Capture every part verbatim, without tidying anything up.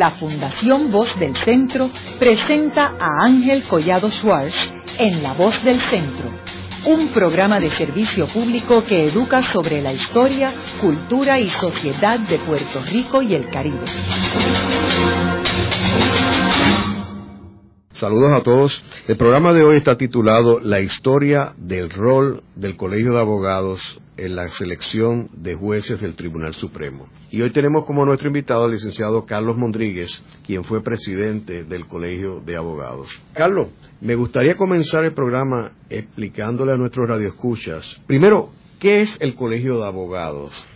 la Fundación Voz del Centro presenta a Ángel Collado Schwarz en La Voz del Centro, un programa de servicio público que educa sobre la historia, cultura y sociedad de Puerto Rico y el Caribe. Saludos a todos. El programa de hoy está titulado La historia del rol del Colegio de Abogados en la selección de jueces del Tribunal Supremo. Y hoy tenemos como nuestro invitado al licenciado Carlos Mondríguez, quien fue presidente del Colegio de Abogados. Carlos, me gustaría comenzar el programa explicándole a nuestros radioescuchas, primero, ¿qué es el Colegio de Abogados?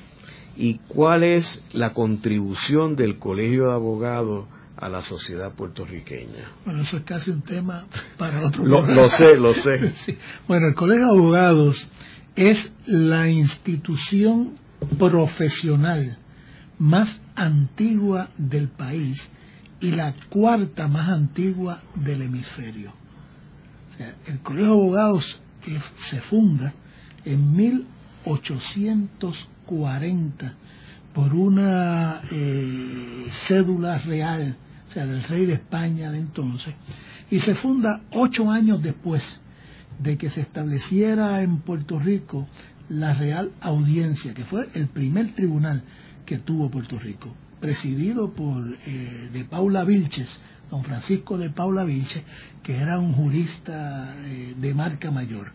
¿Y cuál es la contribución del Colegio de Abogados a la sociedad puertorriqueña? Bueno, eso es casi un tema para otro lo, lo sé, lo sé. Sí. Bueno, el Colegio de Abogados es la institución profesional más antigua del país y la cuarta más antigua del hemisferio. O sea, el Colegio de Abogados se funda en mil ochocientos cuarenta por una eh, cédula real, o sea, del rey de España de entonces, y se funda ocho años después de que se estableciera en Puerto Rico la Real Audiencia, que fue el primer tribunal que tuvo Puerto Rico, presidido por eh, de Paula Vilches, don Francisco de Paula Vilches, que era un jurista eh, de marca mayor.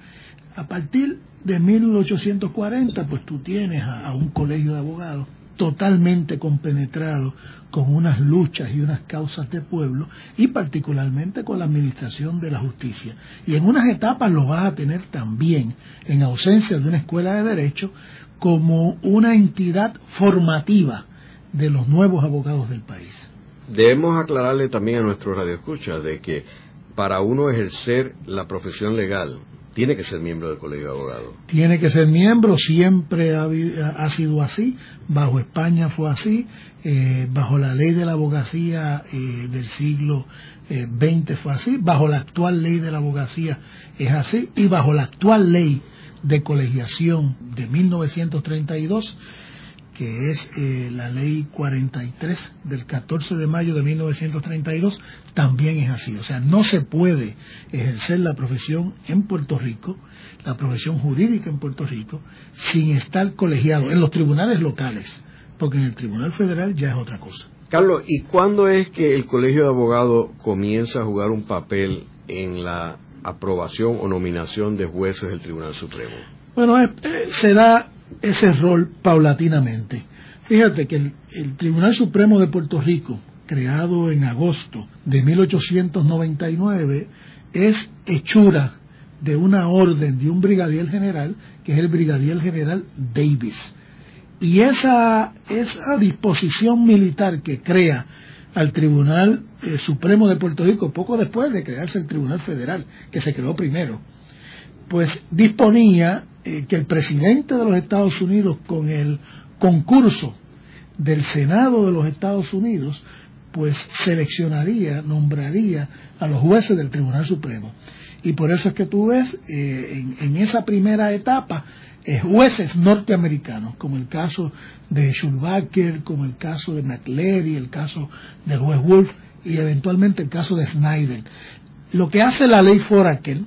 A partir de mil ochocientos cuarenta, pues tú tienes a, a un colegio de abogados totalmente compenetrado con unas luchas y unas causas de pueblo, y particularmente con la administración de la justicia. Y en unas etapas lo vas a tener también, en ausencia de una escuela de derecho, como una entidad formativa de los nuevos abogados del país. Debemos aclararle también a nuestros radioescuchas de que para uno ejercer la profesión legal, tiene que ser miembro del Colegio de Abogados. Tiene que ser miembro, siempre ha, ha sido así, bajo España fue así, eh, bajo la ley de la abogacía eh, del siglo veinte eh, fue así, bajo la actual ley de la abogacía es así, y bajo la actual ley de colegiación de mil novecientos treinta y dos, que es eh, la ley cuarenta y tres del catorce de mayo de mil novecientos treinta y dos, también es así. O sea, no se puede ejercer la profesión en Puerto Rico, la profesión jurídica en Puerto Rico, sin estar colegiado en los tribunales locales, porque en el Tribunal Federal ya es otra cosa. Carlos, ¿y cuándo es que el Colegio de Abogados comienza a jugar un papel en la aprobación o nominación de jueces del Tribunal Supremo? Bueno, eh, se da ese rol paulatinamente. Fíjate que el, el Tribunal Supremo de Puerto Rico, creado en agosto de mil ochocientos noventa y nueve, es hechura de una orden de un brigadier general, que es el brigadier general Davis, y esa, esa disposición militar que crea al Tribunal eh, Supremo de Puerto Rico poco después de crearse el Tribunal Federal, que se creó primero, pues disponía eh, que el presidente de los Estados Unidos, con el concurso del Senado de los Estados Unidos, pues seleccionaría, nombraría a los jueces del Tribunal Supremo. Y por eso es que tú ves eh, en, en esa primera etapa eh, jueces norteamericanos, como el caso de Schulbacher, como el caso de McLeary, el caso del juez Wolf y eventualmente el caso de Snyder. Lo que hace la ley Foraker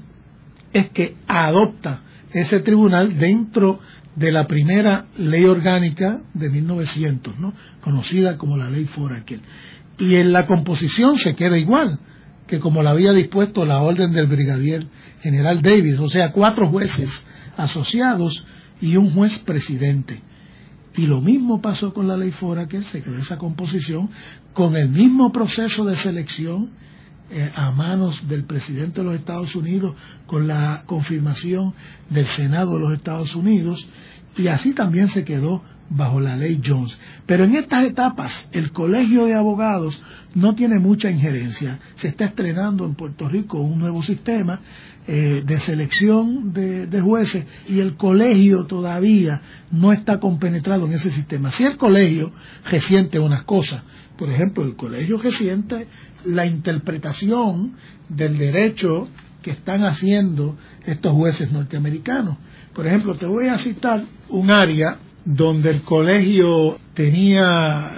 es que adopta ese tribunal dentro de la primera ley orgánica de mil novecientos, ¿no?, conocida como la ley Foraker. Y en la composición se queda igual que como la había dispuesto la orden del brigadier general Davis, o sea, cuatro jueces asociados y un juez presidente. Y lo mismo pasó con la ley Foraker, se quedó esa composición con el mismo proceso de selección a manos del presidente de los Estados Unidos, con la confirmación del Senado de los Estados Unidos, y así también se quedó bajo la ley Jones. Pero en estas etapas el Colegio de Abogados no tiene mucha injerencia. Se está estrenando en Puerto Rico un nuevo sistema eh, de selección de, de jueces, y el colegio todavía no está compenetrado en ese sistema. Si el colegio resiente unas cosas, por ejemplo, el colegio resiente la interpretación del derecho que están haciendo estos jueces norteamericanos. Por ejemplo, te voy a citar un área donde el colegio tenía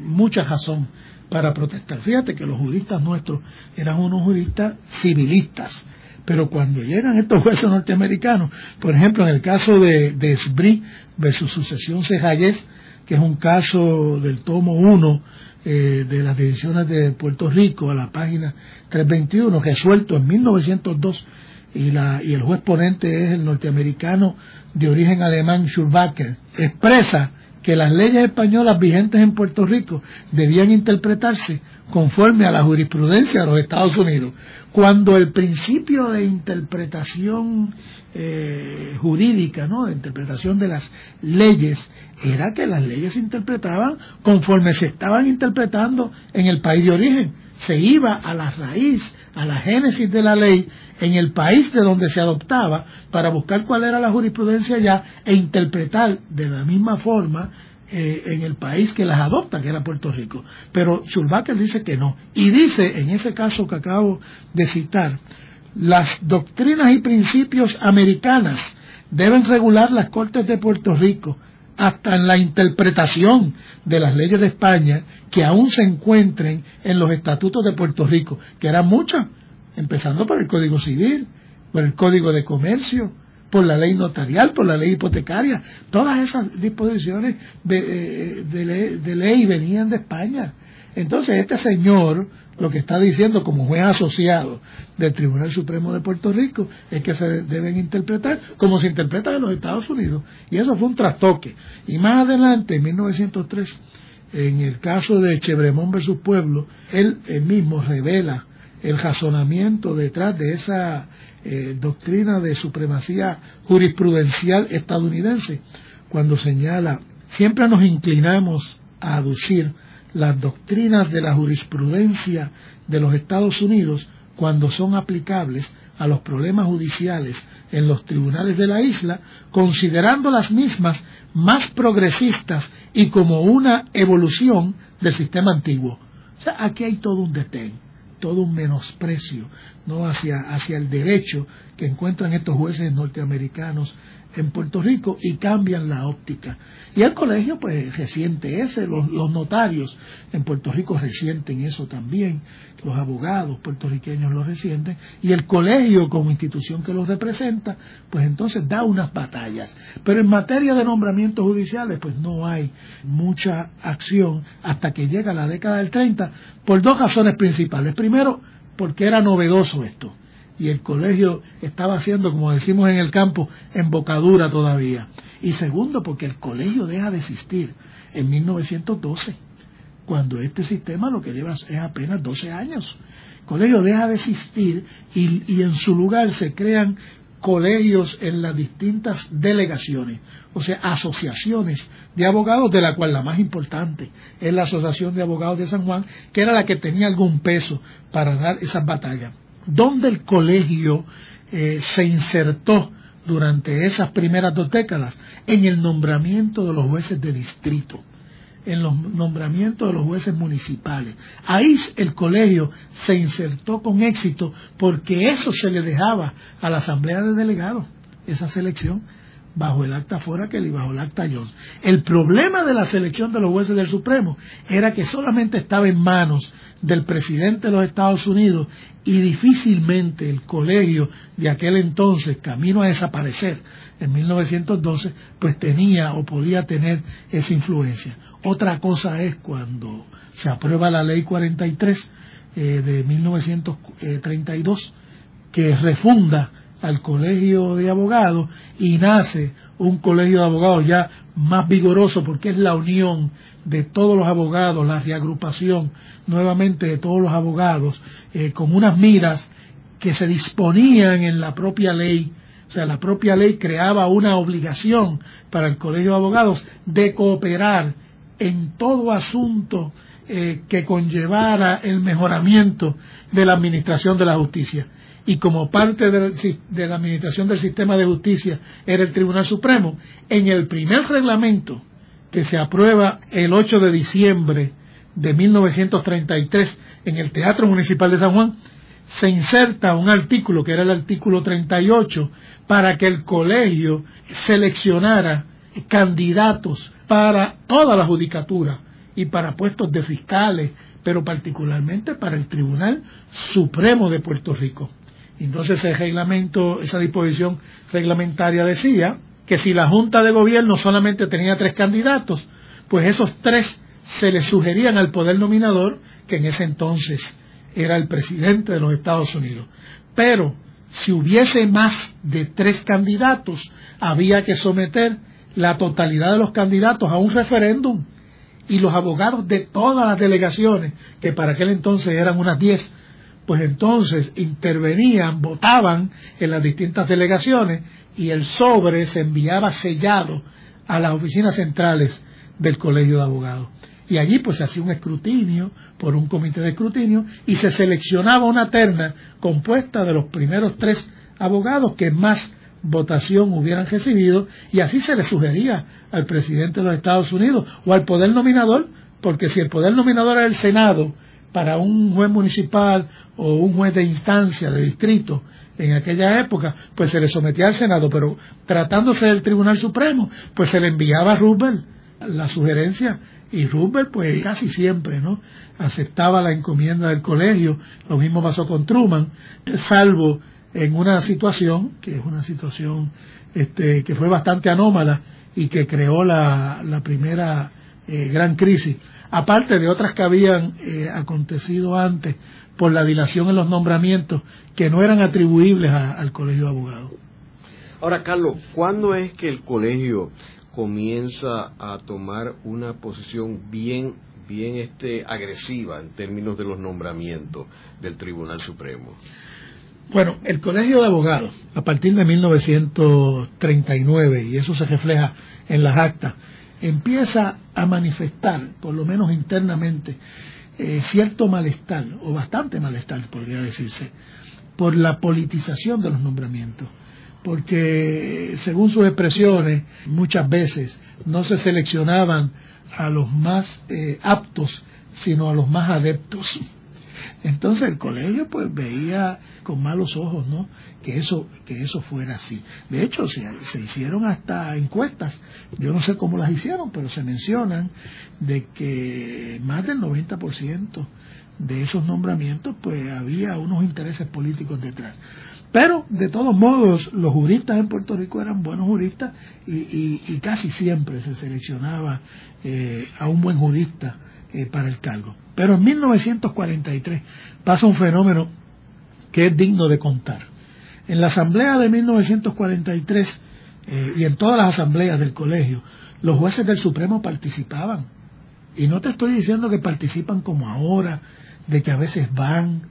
mucha razón para protestar. Fíjate que los juristas nuestros eran unos juristas civilistas, pero cuando llegan estos jueces norteamericanos, por ejemplo, en el caso de, de Sbri versus Sucesión Cejayes, que es un caso del tomo uno eh, de las divisiones de Puerto Rico, a la página trescientos veintiuno, resuelto en mil novecientos dos, y, la, y el juez ponente es el norteamericano de origen alemán Schulbacher, expresa que las leyes españolas vigentes en Puerto Rico debían interpretarse conforme a la jurisprudencia de los Estados Unidos. Cuando el principio de interpretación eh, jurídica, ¿no?, de interpretación de las leyes, era que las leyes se interpretaban conforme se estaban interpretando en el país de origen. Se iba a la raíz, a la génesis de la ley en el país de donde se adoptaba para buscar cuál era la jurisprudencia allá e interpretar de la misma forma eh, en el país que las adopta, que era Puerto Rico. Pero Schulbacher dice que no, y dice en ese caso que acabo de citar: las doctrinas y principios americanas deben regular las cortes de Puerto Rico hasta en la interpretación de las leyes de España que aún se encuentren en los estatutos de Puerto Rico, que eran muchas, empezando por el Código Civil, por el Código de Comercio, por la ley notarial, por la ley hipotecaria. Todas esas disposiciones de, de, ley, de ley venían de España. Entonces este señor lo que está diciendo como juez asociado del Tribunal Supremo de Puerto Rico es que se deben interpretar como se interpretan en los Estados Unidos, y eso fue un trastoque. Y más adelante, en mil novecientos tres, en el caso de Chevremón versus Pueblo, él, él mismo revela el razonamiento detrás de esa eh, doctrina de supremacía jurisprudencial estadounidense, cuando señala: siempre nos inclinamos a aducir las doctrinas de la jurisprudencia de los Estados Unidos cuando son aplicables a los problemas judiciales en los tribunales de la isla, considerando las mismas más progresistas y como una evolución del sistema antiguo. O sea, aquí hay todo un detén, todo un menosprecio, ¿no?, hacia, hacia el derecho que encuentran estos jueces norteamericanos en Puerto Rico, y cambian la óptica. Y el colegio pues resiente ese, los, los notarios en Puerto Rico resienten eso también, los abogados puertorriqueños lo resienten, y el colegio como institución que los representa pues entonces da unas batallas. Pero en materia de nombramientos judiciales pues no hay mucha acción hasta que llega la década del treinta, por dos razones principales. Primero, porque era novedoso esto, y el colegio estaba haciendo, como decimos en el campo, embocadura todavía. Y segundo, porque el colegio deja de existir en mil novecientos doce, cuando este sistema lo que lleva es apenas doce años. El colegio deja de existir y, y en su lugar se crean colegios en las distintas delegaciones, o sea, asociaciones de abogados, de la cual la más importante es la Asociación de Abogados de San Juan, que era la que tenía algún peso para dar esas batallas. Donde el colegio eh, se insertó durante esas primeras dos décadas en el nombramiento de los jueces de distrito, en los nombramientos de los jueces municipales. Ahí el colegio se insertó con éxito, porque eso se le dejaba a la asamblea de delegados, esa selección, bajo el acta Foraker y bajo el acta Jones. El problema de la selección de los jueces del Supremo era que solamente estaba en manos del presidente de los Estados Unidos, y difícilmente el colegio de aquel entonces, camino a desaparecer en mil novecientos doce, pues tenía o podía tener esa influencia. Otra cosa es cuando se aprueba la ley cuarenta y tres eh, de mil novecientos treinta y dos, que refunda al Colegio de Abogados y nace un colegio de abogados ya más vigoroso, porque es la unión de todos los abogados, la reagrupación nuevamente de todos los abogados eh, con unas miras que se disponían en la propia ley. O sea, la propia ley creaba una obligación para el Colegio de Abogados de cooperar en todo asunto eh, que conllevara el mejoramiento de la administración de la justicia. Y como parte de, de la administración del sistema de justicia era el Tribunal Supremo, en el primer reglamento que se aprueba el ocho de diciembre de mil novecientos treinta y tres en el Teatro Municipal de San Juan, se inserta un artículo que era el artículo treinta y ocho para que el colegio seleccionara candidatos para toda la judicatura y para puestos de fiscales, pero particularmente para el Tribunal Supremo de Puerto Rico. Entonces ese reglamento, esa disposición reglamentaria decía que si la Junta de Gobierno solamente tenía tres candidatos, pues esos tres se le sugerían al poder nominador, que en ese entonces era el presidente de los Estados Unidos. Pero si hubiese más de tres candidatos, había que someter la totalidad de los candidatos a un referéndum, y los abogados de todas las delegaciones, que para aquel entonces eran unas diez, pues entonces intervenían, votaban en las distintas delegaciones, y el sobre se enviaba sellado a las oficinas centrales del Colegio de Abogados. Y allí pues se hacía un escrutinio por un comité de escrutinio y se seleccionaba una terna compuesta de los primeros tres abogados que más votación hubieran recibido, y así se le sugería al presidente de los Estados Unidos o al poder nominador, porque si el poder nominador era el Senado para un juez municipal o un juez de instancia, de distrito, en aquella época, pues se le sometía al Senado, pero tratándose del Tribunal Supremo, pues se le enviaba a Roosevelt la sugerencia, y Roosevelt pues casi siempre no aceptaba la encomienda del colegio. Lo mismo pasó con Truman, salvo en una situación que es una situación este, que fue bastante anómala y que creó la, la primera eh, gran crisis, aparte de otras que habían eh, acontecido antes por la dilación en los nombramientos que no eran atribuibles a, al Colegio de Abogados. Ahora, Carlos, ¿cuándo es que el colegio comienza a tomar una posición bien bien este agresiva en términos de los nombramientos del Tribunal Supremo? Bueno, el Colegio de Abogados, a partir de mil novecientos treinta y nueve, y eso se refleja en las actas, empieza a manifestar, por lo menos internamente, eh, cierto malestar, o bastante malestar, podría decirse, por la politización de los nombramientos. Porque, según sus expresiones, muchas veces no se seleccionaban a los más eh, aptos, sino a los más adeptos. Entonces el colegio pues veía con malos ojos, ¿no?, que eso que eso fuera así. De hecho, se, se hicieron hasta encuestas, yo no sé cómo las hicieron, pero se mencionan de que más del noventa por ciento de esos nombramientos pues había unos intereses políticos detrás. Pero, de todos modos, los juristas en Puerto Rico eran buenos juristas y, y, y casi siempre se seleccionaba eh, a un buen jurista eh, para el cargo. Pero en mil novecientos cuarenta y tres pasa un fenómeno que es digno de contar. En la asamblea de mil novecientos cuarenta y tres eh, y en todas las asambleas del colegio, los jueces del Supremo participaban. Y no te estoy diciendo que participan como ahora, de que a veces van,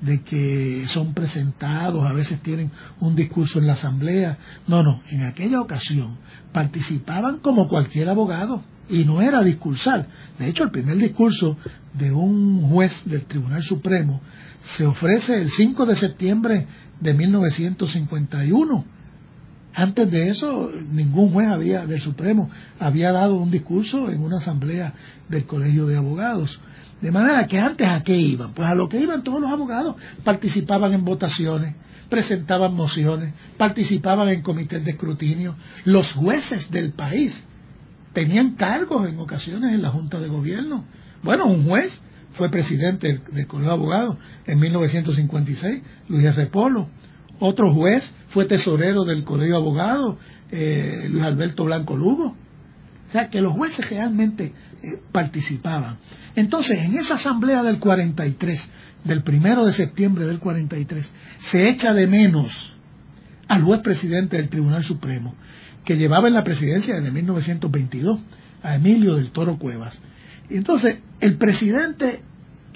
de que son presentados, a veces tienen un discurso en la asamblea. No, no, en aquella ocasión participaban como cualquier abogado y no era discursar. De hecho, el primer discurso de un juez del Tribunal Supremo se ofrece el cinco de septiembre de mil novecientos cincuenta y uno. Antes de eso, ningún juez había del Supremo había dado un discurso en una asamblea del Colegio de Abogados. De manera que antes, ¿a qué iban? Pues a lo que iban todos los abogados. Participaban en votaciones, presentaban mociones, participaban en comités de escrutinio. Los jueces del país tenían cargos en ocasiones en la Junta de Gobierno. Bueno, un juez fue presidente del Colegio de Abogados en mil novecientos cincuenta y seis, Luis R. Polo. Otro juez fue tesorero del Colegio de Abogados, eh, Luis Alberto Blanco Lugo. O sea, que los jueces realmente eh, participaban. Entonces, en esa asamblea del cuarenta y tres, del primero de septiembre del cuarenta y tres, se echa de menos al juez presidente del Tribunal Supremo, que llevaba en la presidencia desde mil novecientos veintidós, a Emilio del Toro Cuevas. Y entonces, el presidente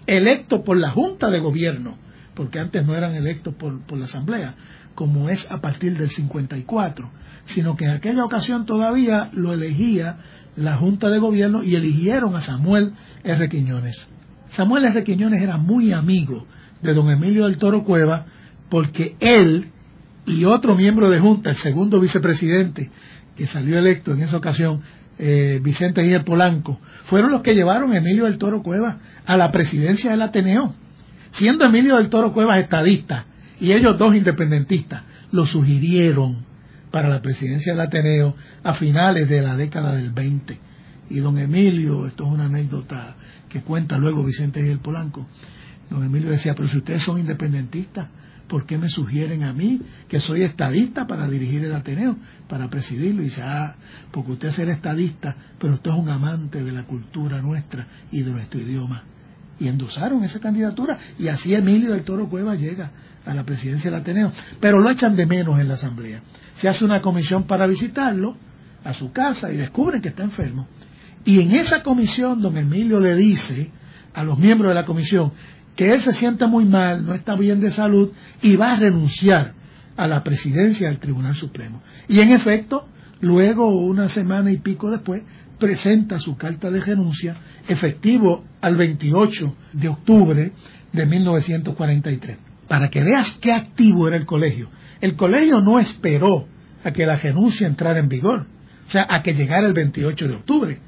electo por la Junta de Gobierno, porque antes no eran electos por, por la asamblea, como es a partir del cincuenta y cuatro, sino que en aquella ocasión todavía lo elegía la Junta de Gobierno y eligieron a Samuel R. Quiñones. Samuel R. Quiñones era muy amigo de don Emilio del Toro Cueva, porque él y otro miembro de Junta, el segundo vicepresidente que salió electo en esa ocasión, eh, Vicente G. Polanco, fueron los que llevaron a Emilio del Toro Cueva a la presidencia del Ateneo, siendo Emilio del Toro Cuevas estadista y ellos dos independentistas. Lo sugirieron para la presidencia del Ateneo a finales de la década del veinte y don Emilio, esto es una anécdota que cuenta luego Vicente G. Polanco, don Emilio decía, pero si ustedes son independentistas, ¿por qué me sugieren a mí, que soy estadista, para dirigir el Ateneo, para presidirlo? Y dice, ah, porque usted será estadista, pero usted es un amante de la cultura nuestra y de nuestro idioma. Y endosaron esa candidatura, y así Emilio del Toro Cuevas llega a la presidencia del Ateneo. Pero lo echan de menos en la asamblea. Se hace una comisión para visitarlo a su casa y descubren que está enfermo. Y en esa comisión don Emilio le dice a los miembros de la comisión que él se sienta muy mal, no está bien de salud y va a renunciar a la presidencia del Tribunal Supremo. Y en efecto, luego, una semana y pico después, presenta su carta de renuncia, efectivo al veintiocho de octubre de mil novecientos cuarenta y tres. Para que veas qué activo era el colegio. El colegio no esperó a que la renuncia entrara en vigor, o sea, a que llegara el veintiocho de octubre.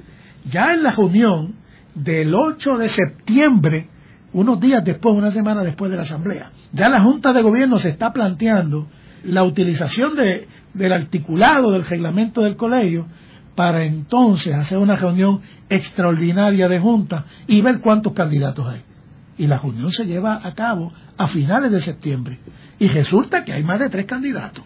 Ya en la reunión del ocho de septiembre, unos días después, una semana después de la asamblea, ya la Junta de Gobierno se está planteando la utilización de, del articulado del reglamento del colegio para entonces hacer una reunión extraordinaria de junta y ver cuántos candidatos hay. Y la reunión se lleva a cabo a finales de septiembre. Y resulta que hay más de tres candidatos.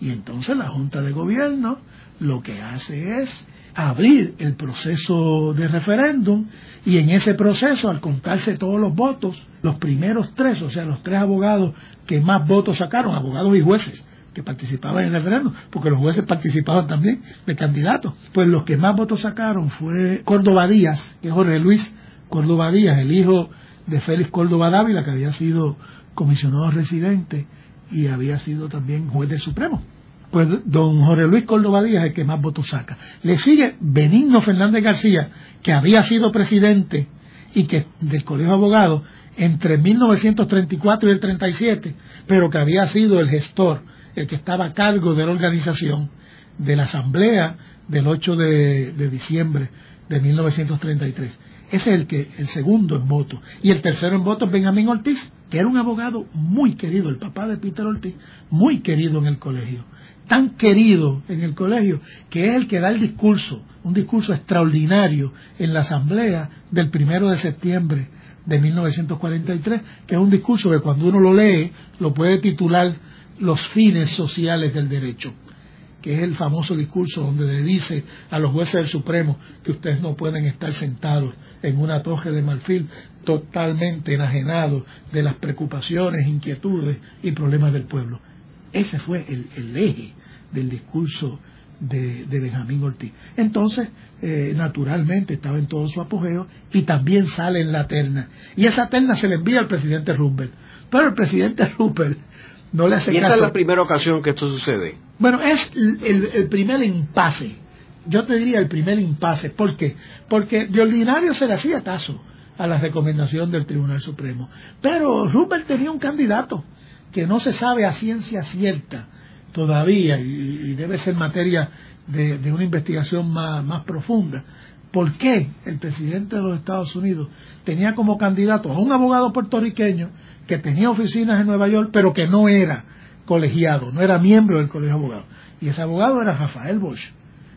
Y entonces la Junta de Gobierno lo que hace es abrir el proceso de referéndum, y en ese proceso, al contarse todos los votos, los primeros tres, o sea, los tres abogados que más votos sacaron, abogados y jueces que participaban en el referéndum, porque los jueces participaban también de candidatos, pues los que más votos sacaron fue Córdova Díaz, que es Jorge Luis Córdova Díaz, el hijo de Félix Córdova Dávila, que había sido comisionado residente y había sido también juez del Supremo. Pues don Jorge Luis Córdova Díaz es el que más votos saca. Le sigue Benigno Fernández García, que había sido presidente y que del Colegio de Abogados entre mil novecientos treinta y cuatro y el treinta y siete, pero que había sido el gestor, el que estaba a cargo de la organización de la asamblea del ocho de diciembre de mil novecientos treinta y tres. Ese es el, que, el segundo en voto. Y el tercero en voto es Benjamín Ortiz, que era un abogado muy querido, el papá de Peter Ortiz, muy querido en el colegio. Tan querido en el colegio que es el que da el discurso, un discurso extraordinario en la asamblea del primero de septiembre de mil novecientos cuarenta y tres, que es un discurso que cuando uno lo lee lo puede titular Los fines sociales del derecho, que es el famoso discurso donde le dice a los jueces del Supremo que ustedes no pueden estar sentados en una torre de marfil totalmente enajenados de las preocupaciones, inquietudes y problemas del pueblo. Ese fue el, el eje del discurso de, de Benjamín Ortiz. Entonces, eh, naturalmente estaba en todo su apogeo y también sale en la terna. Y esa terna se le envía al presidente Roosevelt. Pero el presidente Roosevelt no le hace caso. ¿Y esa es la primera ocasión que esto sucede? Bueno, es el, el, el primer impasse. Yo te diría el primer impasse. ¿Por qué? Porque de ordinario se le hacía caso a la recomendación del Tribunal Supremo. Pero Roosevelt tenía un candidato que no se sabe a ciencia cierta todavía, y, y debe ser materia de, de una investigación más, más profunda, por qué el presidente de los Estados Unidos tenía como candidato a un abogado puertorriqueño que tenía oficinas en Nueva York, pero que no era colegiado, no era miembro del Colegio de Abogados. Y ese abogado era Rafael Bosch.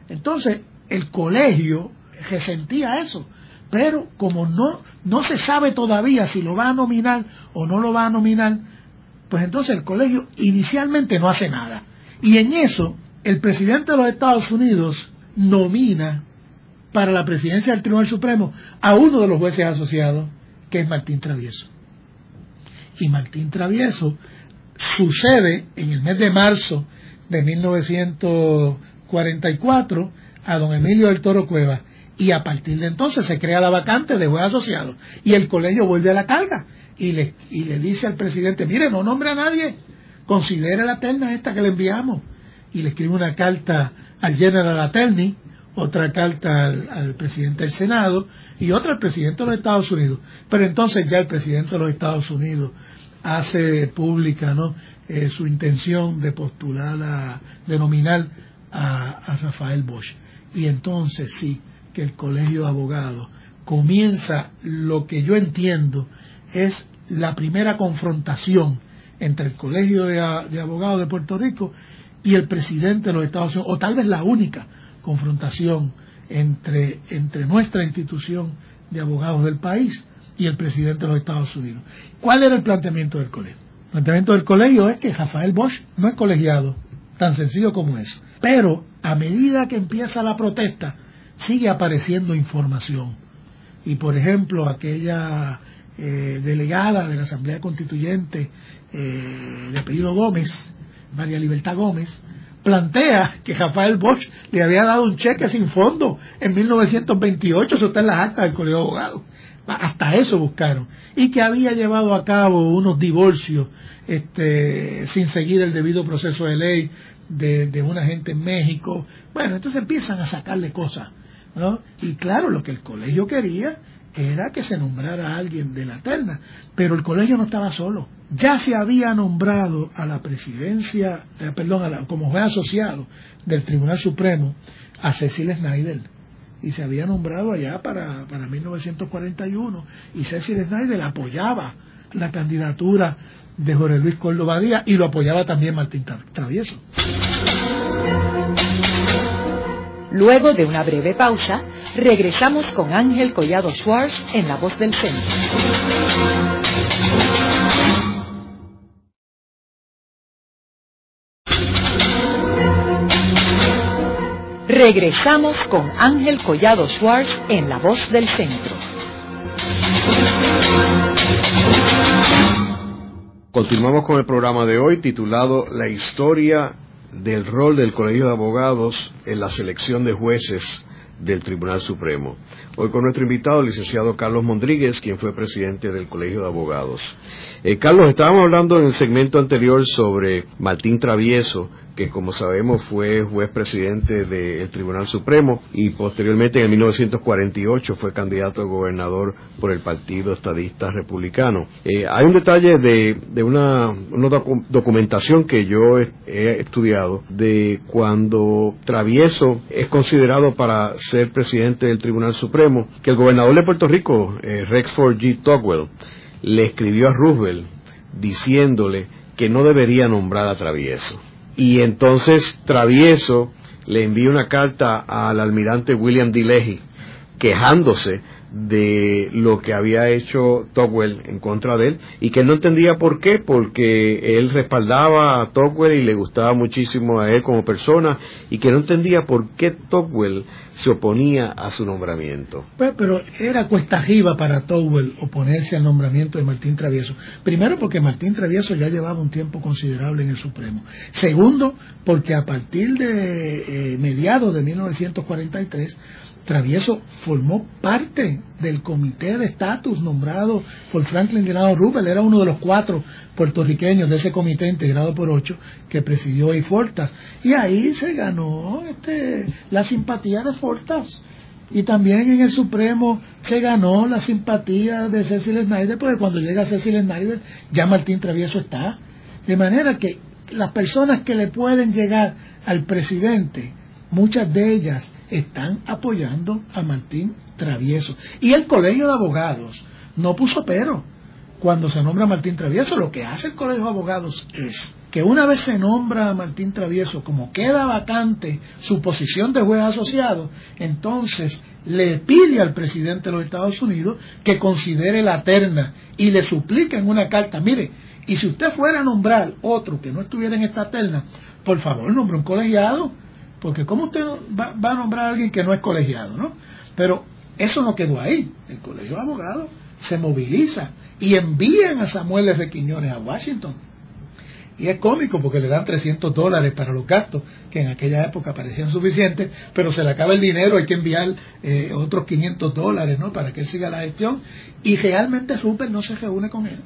Entonces, el colegio resentía eso. Pero como no, no se sabe todavía si lo va a nominar o no lo va a nominar, pues entonces el colegio inicialmente no hace nada. Y en eso, el presidente de los Estados Unidos nomina para la presidencia del Tribunal Supremo a uno de los jueces asociados, que es Martín Travieso. Y Martín Travieso sucede en el mes de marzo de mil novecientos cuarenta y cuatro a don Emilio del Toro Cuevas. Y a partir de entonces se crea la vacante de juez asociado. Y el colegio vuelve a la carga. Y le, y le dice al presidente, mire, no nombre a nadie, considere la terna esta que le enviamos. Y le escribe una carta al general attorney, otra carta al, al presidente del Senado y otra al presidente de los Estados Unidos. Pero entonces ya el presidente de los Estados Unidos hace pública, ¿no?, eh, su intención de postular, a, de nominar a, a Rafael Bosch. Y entonces sí que el Colegio de Abogados comienza lo que yo entiendo es la primera confrontación entre el Colegio de, de Abogados de Puerto Rico y el presidente de los Estados Unidos, o tal vez la única confrontación entre, entre nuestra institución de abogados del país y el presidente de los Estados Unidos. ¿Cuál era el planteamiento del colegio? El planteamiento del colegio es que Rafael Bosch no es colegiado, tan sencillo como eso. Pero a medida que empieza la protesta, sigue apareciendo información. Y por ejemplo, aquella eh, delegada de la Asamblea Constituyente eh, de apellido Gómez, María Libertad Gómez, plantea que Rafael Bosch le había dado un cheque sin fondo en mil novecientos veintiocho, eso está en las actas del Colegio de Abogados, hasta eso buscaron, y que había llevado a cabo unos divorcios este, sin seguir el debido proceso de ley de, de una gente en México. Bueno, entonces empiezan a sacarle cosas, ¿no? Y claro, lo que el colegio quería era que se nombrara a alguien de la terna, pero el colegio no estaba solo. Ya se había nombrado a la presidencia, eh, perdón, a la, como juez asociado del Tribunal Supremo a Cecil Snyder, y se había nombrado allá para, para mil novecientos cuarenta y uno, y Cecil Snyder apoyaba la candidatura de Jorge Luis Córdova Díaz y lo apoyaba también Martín Travieso. Luego de una breve pausa, regresamos con Ángel Collado Schwarz en La Voz del Centro. Regresamos con Ángel Collado Schwarz en La Voz del Centro. Continuamos con el programa de hoy titulado La historia del rol del Colegio de Abogados en la selección de jueces del Tribunal Supremo. Hoy con nuestro invitado, el licenciado Carlos Mondríguez, quien fue presidente del Colegio de Abogados. Eh, Carlos, estábamos hablando en el segmento anterior sobre Martín Travieso, que como sabemos fue juez presidente del Tribunal Supremo y posteriormente en el mil novecientos cuarenta y ocho fue candidato a gobernador por el Partido Estadista Republicano. Eh, hay un detalle de, de una, una docu- documentación que yo he, he estudiado de cuando Travieso es considerado para ser presidente del Tribunal Supremo, que el gobernador de Puerto Rico, eh, Rexford G. Tugwell, le escribió a Roosevelt diciéndole que no debería nombrar a Travieso. Y entonces Travieso le envía una carta al almirante William D. Leahy quejándose de lo que había hecho Tugwell en contra de él, y que él no entendía por qué, porque él respaldaba a Tugwell y le gustaba muchísimo a él como persona, y que no entendía por qué Tugwell se oponía a su nombramiento. Pues, pero era cuesta arriba para Tugwell oponerse al nombramiento de Martín Travieso. Primero, porque Martín Travieso ya llevaba un tiempo considerable en el Supremo. Segundo, porque a partir de eh, mediados de mil novecientos cuarenta y tres, Travieso formó parte del comité de estatus nombrado por Franklin Delano Roosevelt. Era uno de los cuatro puertorriqueños de ese comité integrado por ocho que presidió Abe Fortas, y ahí se ganó este, la simpatía de Fortas, y también en el Supremo se ganó la simpatía de Cecil Snyder, porque cuando llega Cecil Snyder ya Martín Travieso está, de manera que las personas que le pueden llegar al presidente, muchas de ellas están apoyando a Martín Travieso. Y el Colegio de Abogados no puso pero cuando se nombra a Martín Travieso. Lo que hace el Colegio de Abogados es que una vez se nombra a Martín Travieso, como queda vacante su posición de juez asociado, entonces le pide al presidente de los Estados Unidos que considere la terna y le suplica en una carta, mire, y si usted fuera a nombrar otro que no estuviera en esta terna, por favor nombre un colegiado, porque cómo usted va, va a nombrar a alguien que no es colegiado, ¿no? Pero eso no quedó ahí. El Colegio de Abogados se moviliza y envían a Samuel R. Quiñones a Washington. Y es cómico porque le dan trescientos dólares para los gastos, que en aquella época parecían suficientes, pero se le acaba el dinero, hay que enviar eh, otros quinientos dólares, ¿no?, para que él siga la gestión. Y realmente Rupert no se reúne con él.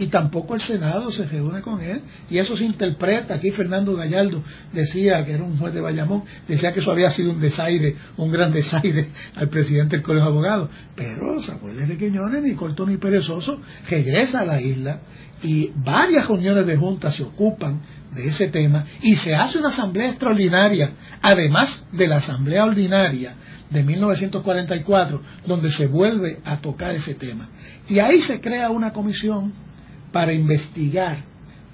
Y tampoco el Senado se reúne con él, y eso se interpreta. Aquí Fernando Gallardo decía, que era un juez de Bayamón, decía que eso había sido un desaire, un gran desaire al presidente del Colegio de Abogados, pero Samuel R. Quiñones, ni corto ni perezoso, regresa a la isla y varias reuniones de junta se ocupan de ese tema, y se hace una asamblea extraordinaria, además de la asamblea ordinaria de mil novecientos cuarenta y cuatro, donde se vuelve a tocar ese tema, y ahí se crea una comisión para investigar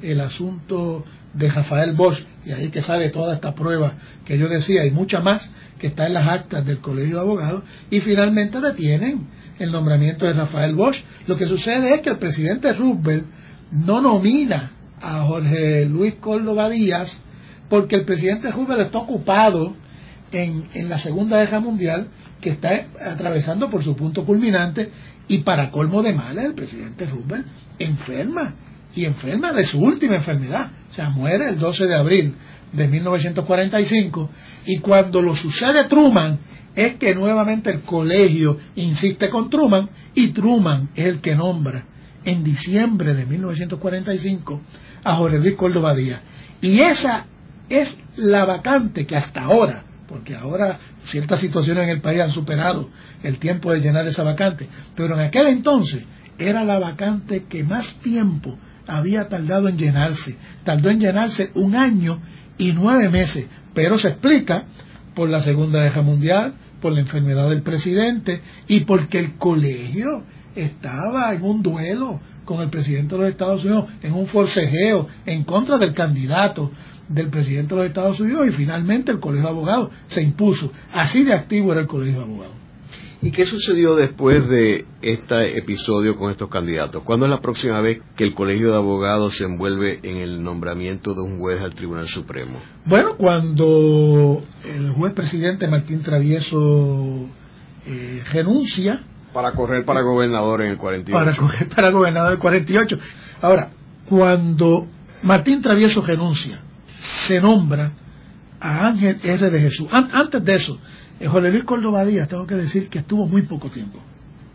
el asunto de Rafael Bosch, y ahí que sale toda esta prueba que yo decía y mucha más que está en las actas del Colegio de Abogados, y finalmente detienen el nombramiento de Rafael Bosch. Lo que sucede es que el presidente Roosevelt no nomina a Jorge Luis Córdova Díaz porque el presidente Roosevelt está ocupado en, en la Segunda Guerra Mundial, que está atravesando por su punto culminante, y para colmo de males el presidente Roosevelt enferma, y enferma de su última enfermedad, o sea, muere el doce de abril de mil novecientos cuarenta y cinco, y cuando lo sucede Truman, es que nuevamente el colegio insiste con Truman, y Truman es el que nombra en diciembre de mil novecientos cuarenta y cinco a Jorge Luis Córdova Díaz, y esa es la vacante que hasta ahora, porque ahora ciertas situaciones en el país han superado el tiempo de llenar esa vacante, pero en aquel entonces era la vacante que más tiempo había tardado en llenarse. Tardó en llenarse un año y nueve meses, pero se explica por la Segunda Guerra Mundial, por la enfermedad del presidente y porque el colegio estaba en un duelo con el presidente de los Estados Unidos, en un forcejeo en contra del candidato del presidente de los Estados Unidos, y finalmente el Colegio de Abogados se impuso. Así de activo era el Colegio de Abogados. ¿Y qué sucedió después de este episodio con estos candidatos? ¿Cuándo es la próxima vez que el Colegio de Abogados se envuelve en el nombramiento de un juez al Tribunal Supremo? Bueno, cuando el juez presidente Martín Travieso eh, renuncia. Para correr para gobernador en el cuarenta y ocho. Para correr para gobernador en el cuarenta y ocho. Ahora, cuando Martín Travieso renuncia, se nombra a Ángel R. de Jesús. Antes de eso, Jorge Luis Córdova Díaz, tengo que decir que estuvo muy poco tiempo,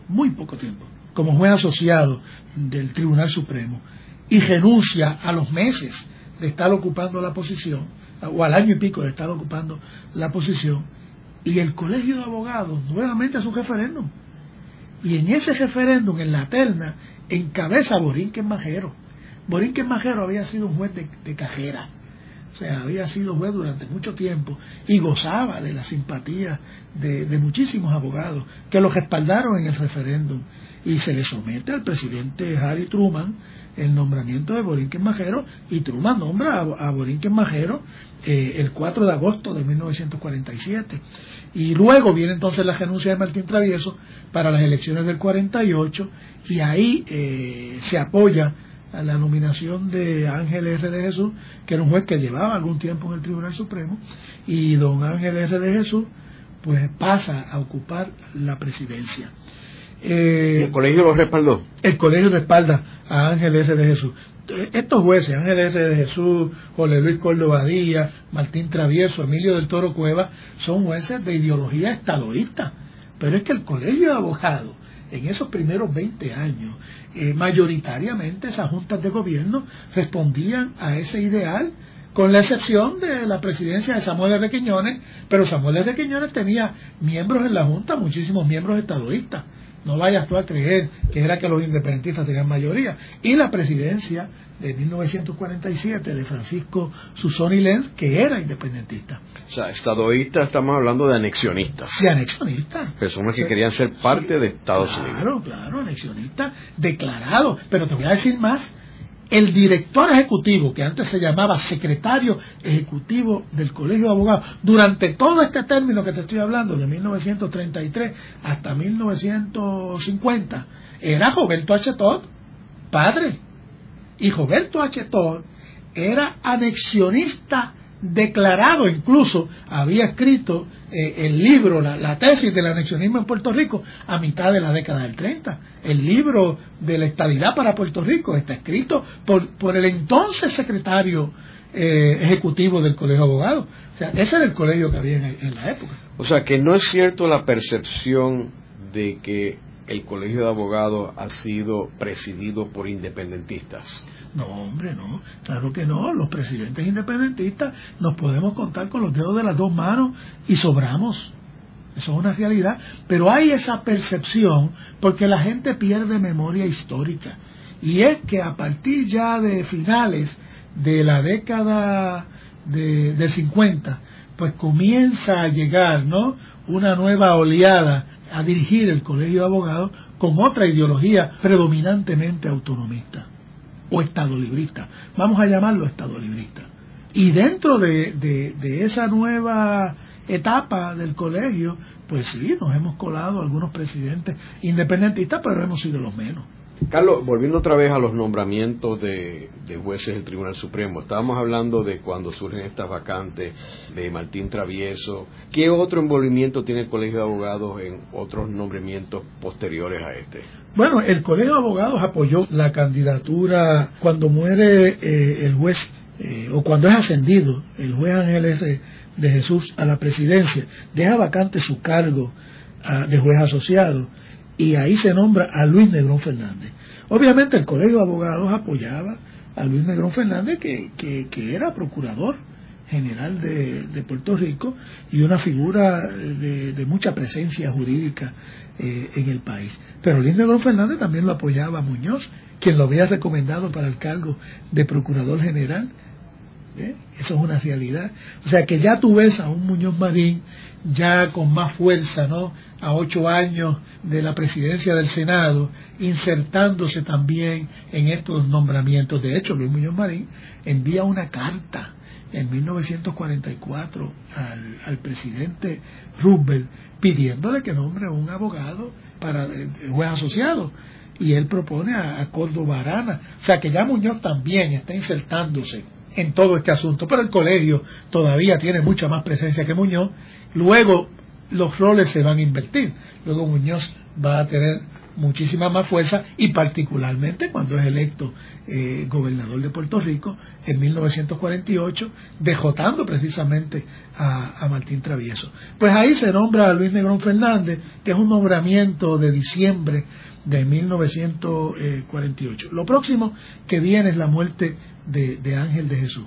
muy poco tiempo, como juez asociado del Tribunal Supremo, y renuncia a los meses de estar ocupando la posición, o al año y pico de estar ocupando la posición, y el Colegio de Abogados nuevamente hace un referéndum, y en ese referéndum, en la terna, encabeza Borinquen Majero. Borinquen Majero había sido un juez de, de cajera, o sea, había sido juez durante mucho tiempo y gozaba de la simpatía de, de muchísimos abogados que lo respaldaron en el referéndum, y se le somete al presidente Harry Truman el nombramiento de Borinquen Majero, y Truman nombra a, a Borinquen Majero eh, el cuatro de agosto de mil novecientos cuarenta y siete, y luego viene entonces la renuncia de Martín Travieso para las elecciones del cuarenta y ocho, y ahí eh, se apoya a la nominación de Ángel R. de Jesús, que era un juez que llevaba algún tiempo en el Tribunal Supremo, y don Ángel R. de Jesús pues pasa a ocupar la presidencia. Eh, ¿El colegio lo respaldó? El colegio respalda a Ángel R. de Jesús. Estos jueces, Ángel R. de Jesús, Jorge Luis Córdova Díaz, Martín Travieso, Emilio del Toro Cuevas, son jueces de ideología estadoísta, pero es que el Colegio de Abogados en esos primeros veinte años, eh, mayoritariamente esas juntas de gobierno respondían a ese ideal, con la excepción de la presidencia de Samuel R. Quiñones, pero Samuel R. Quiñones tenía miembros en la junta, muchísimos miembros estadoístas, no vayas tú a creer que era que los independentistas tenían mayoría, y la presidencia de mil novecientos cuarenta y siete de Francisco Susoni Lenz, que era independentista. O sea, estadoístas, estamos hablando de anexionistas. De anexionistas. Personas que querían ser parte sí, de Estados claro, Unidos. Claro, claro, anexionistas declarados. Pero te voy a decir más, el director ejecutivo, que antes se llamaba secretario ejecutivo del Colegio de Abogados, durante todo este término que te estoy hablando, de mil novecientos treinta y tres hasta mil novecientos cincuenta, era Roberto H. Todd, padre. Y Roberto H. Todd era anexionista declarado, incluso había escrito eh, el libro, la, la tesis del anexionismo en Puerto Rico a mitad de la década del treinta, el libro de la estadidad para Puerto Rico está escrito por, por el entonces secretario eh, ejecutivo del Colegio de Abogados. O sea, ese era el colegio que había en, en la época. O sea, que no es cierto la percepción de que el Colegio de Abogados ha sido presidido por independentistas. No, hombre, no. Claro que no. Los presidentes independentistas nos podemos contar con los dedos de las dos manos y sobramos. Eso es una realidad. Pero hay esa percepción porque la gente pierde memoria histórica. Y es que a partir ya de finales de la década de, de cincuenta, pues comienza a llegar, ¿no?, una nueva oleada a dirigir el Colegio de Abogados con otra ideología predominantemente autonomista o estadolibrista. Vamos a llamarlo estadolibrista. Y dentro de, de, de esa nueva etapa del colegio, pues sí, nos hemos colado algunos presidentes independentistas, pero hemos sido los menos. Carlos, volviendo otra vez a los nombramientos de, de jueces del Tribunal Supremo, estábamos hablando de cuando surgen estas vacantes de Martín Travieso. ¿Qué otro envolvimiento tiene el Colegio de Abogados en otros nombramientos posteriores a este? Bueno, el Colegio de Abogados apoyó la candidatura cuando muere eh, el juez, eh, o cuando es ascendido el juez Ángel R. de Jesús a la presidencia, deja vacante su cargo a, de juez asociado, y ahí se nombra a Luis Negrón Fernández. Obviamente el Colegio de Abogados apoyaba a Luis Negrón Fernández, que, que, que era procurador general de, de Puerto Rico y una figura de, de mucha presencia jurídica eh, en el país. Pero Luis Negrón Fernández también lo apoyaba a Muñoz, quien lo había recomendado para el cargo de procurador general. ¿Eh? Eso es una realidad. O sea que ya tú ves a un Muñoz Marín ya con más fuerza, ¿no?, a ocho años de la presidencia del Senado, insertándose también en estos nombramientos. De hecho, Luis Muñoz Marín envía una carta en mil novecientos cuarenta y cuatro al, al presidente Roosevelt pidiéndole que nombre a un abogado para el juez asociado, y él propone a, a Córdova Arana. O sea que ya Muñoz también está insertándose en todo este asunto, pero el colegio todavía tiene mucha más presencia que Muñoz. Luego los roles se van a invertir, luego Muñoz va a tener muchísima más fuerza, y particularmente cuando es electo eh, gobernador de Puerto Rico en mil novecientos cuarenta y ocho, dejotando precisamente a, a Martín Travieso. Pues ahí se nombra a Luis Negrón Fernández, que es un nombramiento de diciembre de mil novecientos cuarenta y ocho. Lo próximo que viene es la muerte de, de Ángel de Jesús.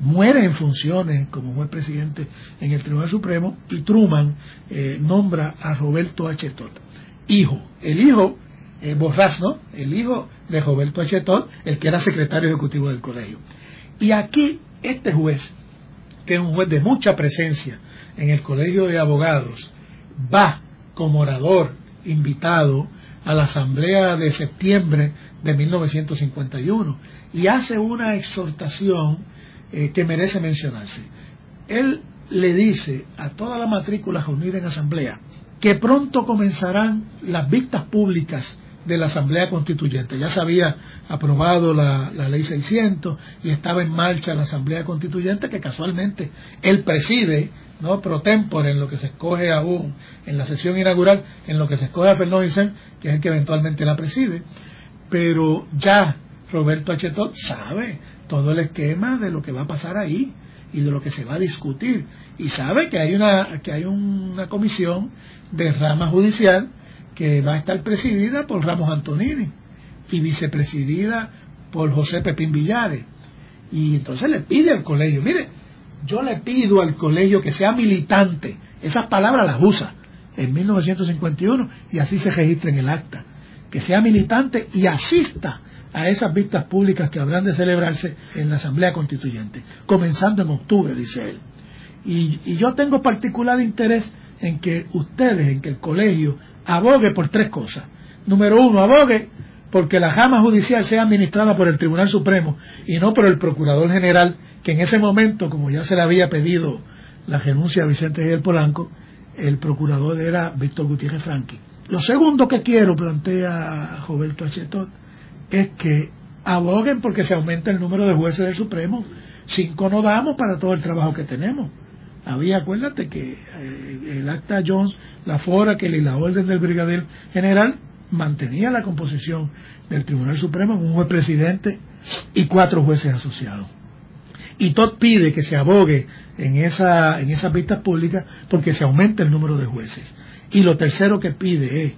Muere en funciones como juez presidente en el Tribunal Supremo, y Truman eh, nombra a Roberto H. Todd, hijo, el hijo eh, Borrás, ¿no? El hijo de Roberto H. Todd, el que era secretario ejecutivo del colegio. Y aquí este juez, que es un juez de mucha presencia en el Colegio de Abogados, va como orador invitado a la Asamblea de septiembre de mil novecientos cincuenta y uno y hace una exhortación eh, que merece mencionarse. Él le dice a toda la matrícula reunida en asamblea que pronto comenzarán las vistas públicas de la Asamblea Constituyente. Ya se había aprobado la, la Ley seiscientos y estaba en marcha la Asamblea Constituyente, que casualmente él preside, ¿no?, pro tempore, en lo que se escoge aún en la sesión inaugural, en lo que se escoge a Fernández, que es el que eventualmente la preside. Pero ya Roberto H. Todd sabe todo el esquema de lo que va a pasar ahí y de lo que se va a discutir, y sabe que hay una que hay una comisión de rama judicial que va a estar presidida por Ramos Antonini y vicepresidida por José Pepín Villares. Y entonces le pide al colegio, mire, yo le pido al colegio que sea militante. Esas palabras las usa en mil novecientos cincuenta y uno y así se registra en el acta, que sea militante y asista a esas vistas públicas que habrán de celebrarse en la Asamblea Constituyente, comenzando en octubre, dice él. Y, y yo tengo particular interés en que ustedes, en que el colegio abogue por tres cosas. Número uno, abogue porque la rama judicial sea administrada por el Tribunal Supremo y no por el Procurador General, que en ese momento, como ya se le había pedido la renuncia a Vicente G. Polanco, el procurador era Víctor Gutiérrez Franqui. Lo segundo que quiero, plantea Roberto H. Todd, es que aboguen porque se aumenta el número de jueces del Supremo. Cinco no damos para todo el trabajo que tenemos. Había, acuérdate que eh, el acta Jones, la fora que le la orden del brigadier general mantenía la composición del Tribunal Supremo con un juez presidente y cuatro jueces asociados. Y Todd pide que se abogue en esa en esas vistas públicas porque se aumente el número de jueces. Y lo tercero que pide es,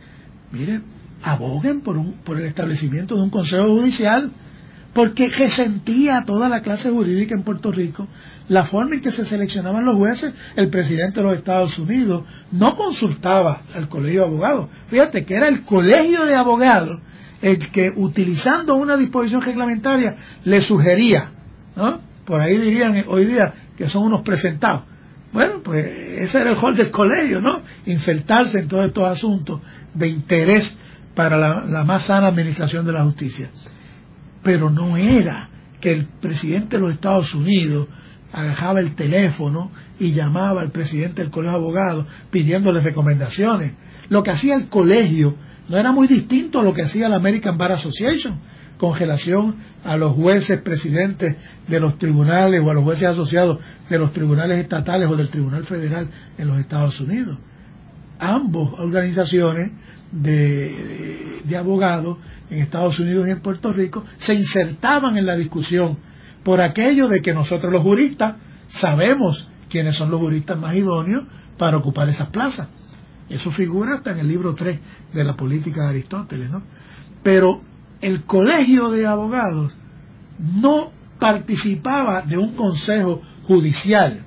miren, aboguen por un por el establecimiento de un consejo judicial, porque resentía a toda la clase jurídica en Puerto Rico la forma en que se seleccionaban los jueces. El presidente de los Estados Unidos no consultaba al Colegio de Abogados. Fíjate que era el Colegio de Abogados el que, utilizando una disposición reglamentaria, le sugería, ¿no? Por ahí dirían hoy día que son unos presentados. Bueno, pues ese era el rol del colegio, ¿no? Insertarse en todos estos asuntos de interés para la, la más sana administración de la justicia. Pero no era que el presidente de los Estados Unidos agarraba el teléfono y llamaba al presidente del Colegio de Abogados pidiéndole recomendaciones. Lo que hacía el colegio no era muy distinto a lo que hacía la American Bar Association con relación a los jueces presidentes de los tribunales o a los jueces asociados de los tribunales estatales o del Tribunal Federal en los Estados Unidos. Ambas organizaciones de, de abogados en Estados Unidos y en Puerto Rico se insertaban en la discusión por aquello de que nosotros los juristas sabemos quiénes son los juristas más idóneos para ocupar esas plazas. Eso figura hasta en el libro tres de la política de Aristóteles, ¿no? Pero el Colegio de Abogados no participaba de un consejo judicial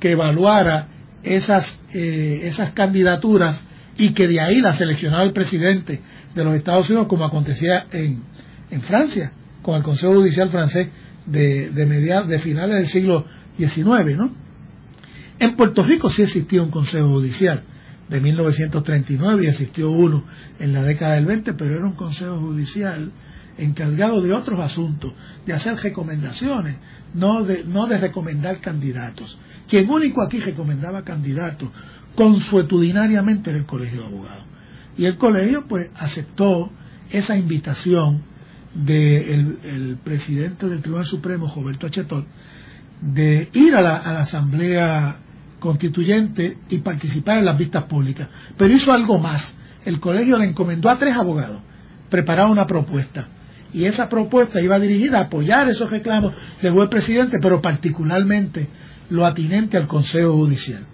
que evaluara esas, eh, esas candidaturas y que de ahí las seleccionaba el presidente de los Estados Unidos, como acontecía en, en Francia, con el Consejo Judicial francés de, de, media, de finales del siglo diecinueve, ¿no? En Puerto Rico sí existía un Consejo Judicial de mil novecientos treinta y nueve y existió uno en la década del veinte, pero era un consejo judicial encargado de otros asuntos, de hacer recomendaciones, no de, no de recomendar candidatos. Quien único aquí recomendaba candidatos consuetudinariamente era el Colegio de Abogados. Y el colegio pues aceptó esa invitación del el presidente del Tribunal Supremo, Roberto H. Todd, de ir a la, a la Asamblea Constituyente y participar en las vistas públicas. Pero hizo algo más. El colegio le encomendó a tres abogados preparar una propuesta, y esa propuesta iba dirigida a apoyar esos reclamos del buen presidente, pero particularmente lo atinente al Consejo Judicial.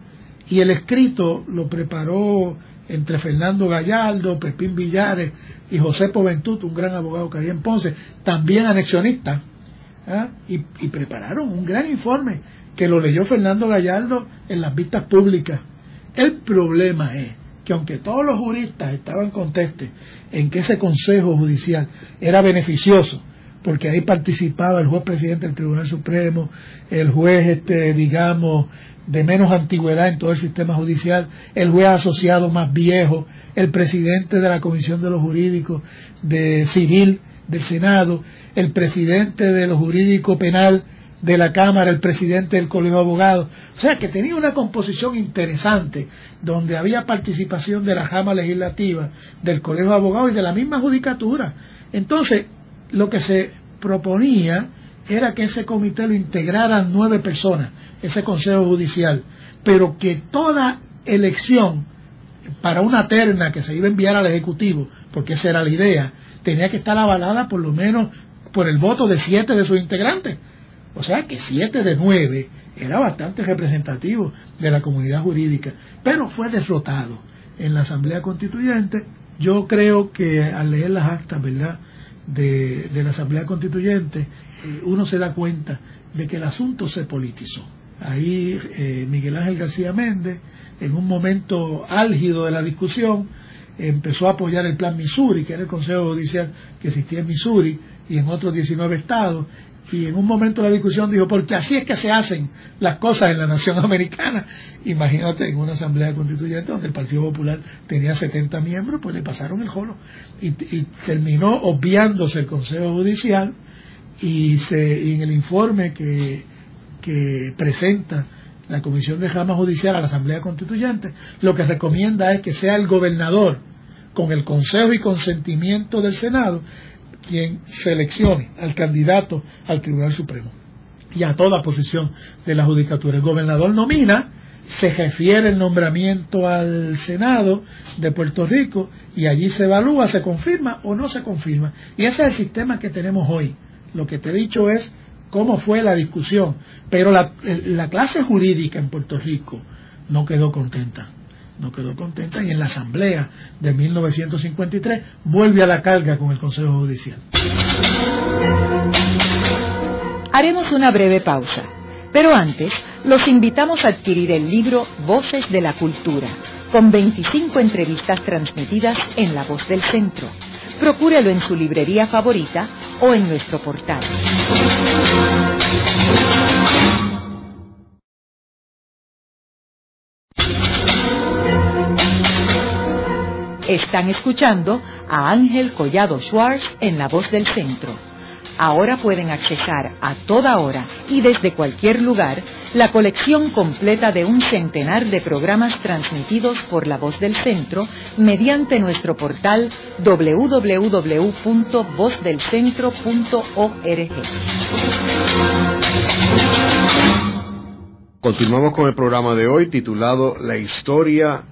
Y el escrito lo preparó entre Fernando Gallardo, Pepín Villares y José Poventud, un gran abogado que había en Ponce, también anexionista, ¿eh? y, y prepararon un gran informe que lo leyó Fernando Gallardo en las vistas públicas. El problema es que aunque todos los juristas estaban contestes en que ese Consejo Judicial era beneficioso, porque ahí participaba el juez presidente del Tribunal Supremo, el juez, este, digamos, de menos antigüedad en todo el sistema judicial, el juez asociado más viejo, el presidente de la Comisión de los Jurídicos de Civil del Senado, el presidente de los Jurídicos Penal de la Cámara, el presidente del Colegio de Abogados. O sea, que tenía una composición interesante, donde había participación de la rama legislativa, del Colegio de Abogados y de la misma Judicatura. Entonces, lo que se proponía era que ese comité lo integraran nueve personas, ese Consejo Judicial, pero que toda elección para una terna que se iba a enviar al Ejecutivo, porque esa era la idea, tenía que estar avalada por lo menos por el voto de siete de sus integrantes. O sea que siete de nueve era bastante representativo de la comunidad jurídica, pero fue derrotado en la Asamblea Constituyente. Yo creo que al leer las actas, ¿verdad?, de, de la Asamblea Constituyente, eh, uno se da cuenta de que el asunto se politizó. Ahí eh, Miguel Ángel García Méndez, en un momento álgido de la discusión, empezó a apoyar el Plan Missouri, que era el Consejo Judicial que existía en Missouri y en otros diecinueve estados, y en un momento de la discusión dijo, porque así es que se hacen las cosas en la nación americana. Imagínate, en una asamblea constituyente donde el Partido Popular tenía setenta miembros, pues le pasaron el jolo, y, y terminó obviándose el Consejo Judicial, y, se, y en el informe que, que presenta la Comisión de Rama Judicial a la Asamblea Constituyente, lo que recomienda es que sea el gobernador, con el consejo y consentimiento del Senado, quien seleccione al candidato al Tribunal Supremo y a toda posición de la Judicatura. El gobernador nomina, se refiere el nombramiento al Senado de Puerto Rico y allí se evalúa, se confirma o no se confirma. Y ese es el sistema que tenemos hoy. Lo que te he dicho es cómo fue la discusión, pero la, la clase jurídica en Puerto Rico no quedó contenta. No quedó contenta, y en la Asamblea de mil novecientos cincuenta y tres vuelve a la carga con el Consejo Judicial. Haremos una breve pausa, pero antes los invitamos a adquirir el libro Voces de la Cultura, con veinticinco entrevistas transmitidas en La Voz del Centro. Procúrelo en su librería favorita o en nuestro portal. Están escuchando a Ángel Collado Schwarz en La Voz del Centro. Ahora pueden accesar a toda hora y desde cualquier lugar la colección completa de un centenar de programas transmitidos por La Voz del Centro mediante nuestro portal doble u doble u doble u punto voz del centro punto org. Continuamos con el programa de hoy titulado La historia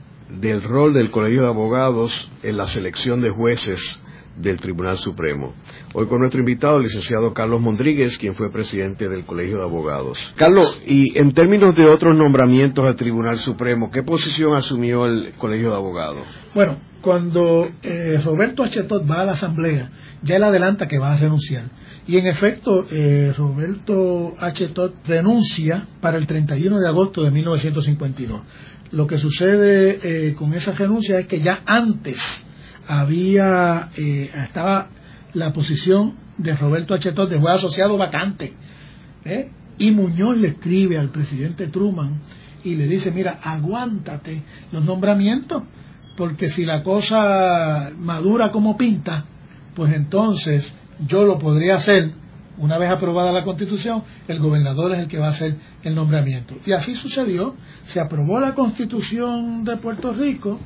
del rol del Colegio de Abogados en la selección de jueces del Tribunal Supremo. Hoy con nuestro invitado, el licenciado Carlos Mondríguez, quien fue presidente del Colegio de Abogados. Carlos, y en términos de otros nombramientos al Tribunal Supremo, ¿qué posición asumió el Colegio de Abogados? Bueno, cuando eh, Roberto H. Todd va a la Asamblea, ya él adelanta que va a renunciar. Y en efecto, eh, Roberto H. Todd renuncia para el treinta y uno de agosto de mil novecientos cincuenta y dos. Lo que sucede eh, con esa renuncia es que ya antes había eh, estaba la posición de Roberto H. Todd de juez asociado vacante, ¿eh? Y Muñoz le escribe al presidente Truman y le dice: mira, aguántate los nombramientos, porque si la cosa madura como pinta, pues entonces yo lo podría hacer. Una vez aprobada la Constitución, el gobernador es el que va a hacer el nombramiento. Y así sucedió. Se aprobó la Constitución de Puerto Rico.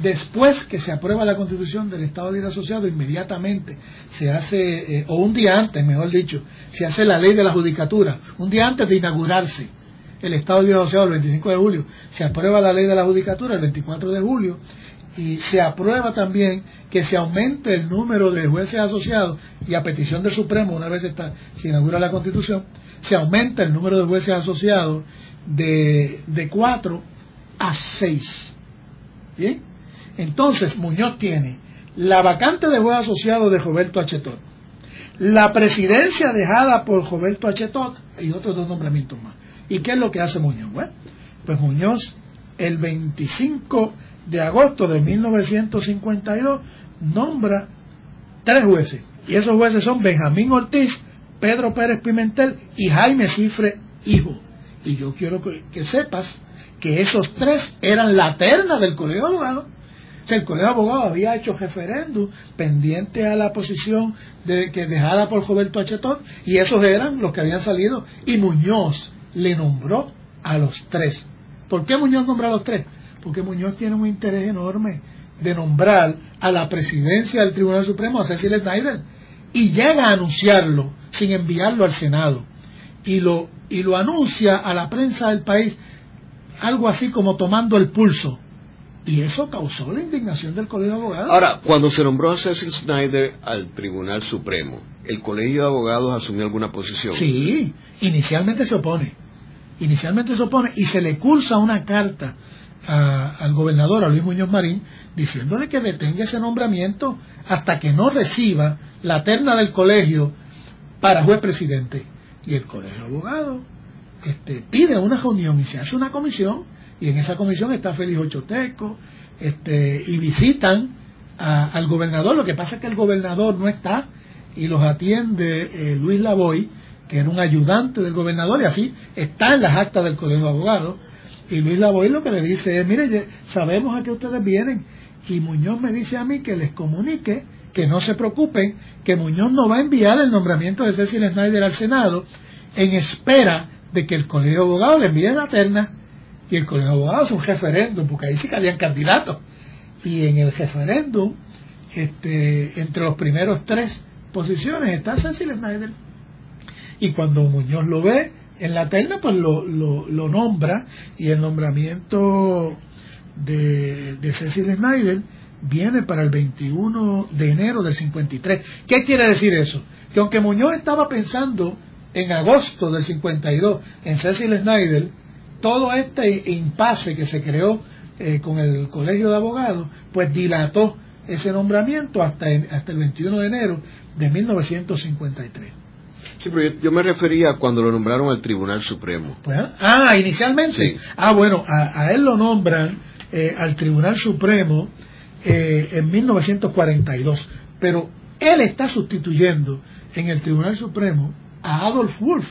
Después que se aprueba la Constitución del Estado Libre Asociado, inmediatamente se hace, eh, o un día antes, mejor dicho, se hace la ley de la judicatura. Un día antes de inaugurarse el Estado Libre Asociado, el veinticinco de julio, se aprueba la ley de la judicatura, el veinticuatro de julio, y se aprueba también que se aumente el número de jueces asociados, y a petición del Supremo, una vez está, se inaugura la Constitución, se aumenta el número de jueces asociados de, de cuatro a seis. ¿Bien? Entonces, Muñoz tiene la vacante de juez asociado de Roberto H. Todd, la presidencia dejada por Roberto H. Todd y otros dos nombramientos más. ¿Y qué es lo que hace Muñoz? Bueno, pues Muñoz, el veinticinco de agosto de mil novecientos cincuenta y dos, nombra tres jueces. Y esos jueces son Benjamín Ortiz, Pedro Pérez Pimentel y Jaime Cifre Hijo. Y yo quiero que, que sepas que esos tres eran la terna del Colegio de Abogados. O sea, el Colegio de Abogados había hecho referéndum pendiente a la posición de, que dejada por Roberto H. Todd, y esos eran los que habían salido, y Muñoz le nombró a los tres. ¿Por qué Muñoz nombró a los tres? Porque Muñoz tiene un interés enorme de nombrar a la presidencia del Tribunal Supremo a Cecil Snyder, y llega a anunciarlo sin enviarlo al Senado, y lo, y lo anuncia a la prensa del país, algo así como tomando el pulso. Y eso causó la indignación del Colegio de Abogados. Ahora, cuando se nombró a Cecil Snyder al Tribunal Supremo, ¿el Colegio de Abogados asumió alguna posición? Sí, inicialmente se opone. Inicialmente se opone y se le cursa una carta a, al gobernador, a Luis Muñoz Marín, diciéndole que detenga ese nombramiento hasta que no reciba la terna del colegio para juez presidente. Y el Colegio de Abogados este, pide una reunión y se hace una comisión. Y en esa comisión está Félix Ochoteco, este, y visitan a, al gobernador. Lo que pasa es que el gobernador no está y los atiende eh, Luis Lavoy, que era un ayudante del gobernador, y así está en las actas del Colegio de Abogados. Y Luis Lavoy lo que le dice es: mire, sabemos a qué ustedes vienen, y Muñoz me dice a mí que les comunique que no se preocupen, que Muñoz no va a enviar el nombramiento de Cecil Snyder al Senado en espera de que el Colegio de Abogados le envíe la terna. Y el Colegio de Abogados es un referéndum, porque ahí sí que habían candidatos. Y en el referéndum, este, entre los primeros tres posiciones está Cecil Snyder. Y cuando Muñoz lo ve en la terna, pues lo, lo, lo nombra. Y el nombramiento de, de Cecil Snyder viene para el veintiuno de enero del cincuenta y tres. ¿Qué quiere decir eso? Que aunque Muñoz estaba pensando en agosto del cincuenta y dos en Cecil Snyder, todo este impasse que se creó eh, con el Colegio de Abogados, pues dilató ese nombramiento hasta el, hasta el veintiuno de enero de mil novecientos cincuenta y tres. Sí, pero yo, yo me refería cuando lo nombraron al Tribunal Supremo. Pues, ah, inicialmente. Sí. Ah, bueno, a, a él lo nombran eh, al Tribunal Supremo eh, en mil novecientos cuarenta y dos, pero él está sustituyendo en el Tribunal Supremo a Adolf Wolf,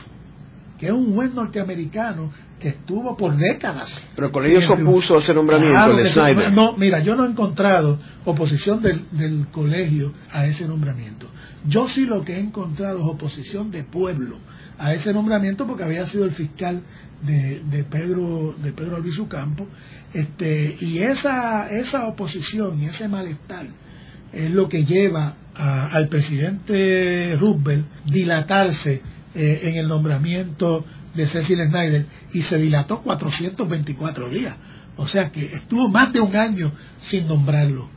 que es un juez norteamericano que estuvo por décadas. Pero el colegio se opuso a ese nombramiento, claro, de Snyder. No, mira, yo no he encontrado oposición del, del colegio a ese nombramiento. Yo sí lo que he encontrado es oposición de pueblo a ese nombramiento, porque había sido el fiscal de, de Pedro de Pedro Albizu Campos, este, y esa esa oposición y ese malestar es lo que lleva a, al presidente Roosevelt dilatarse eh, en el nombramiento de Cecil Snyder, y se dilató cuatrocientos veinticuatro días, o sea que estuvo más de un año sin nombrarlo,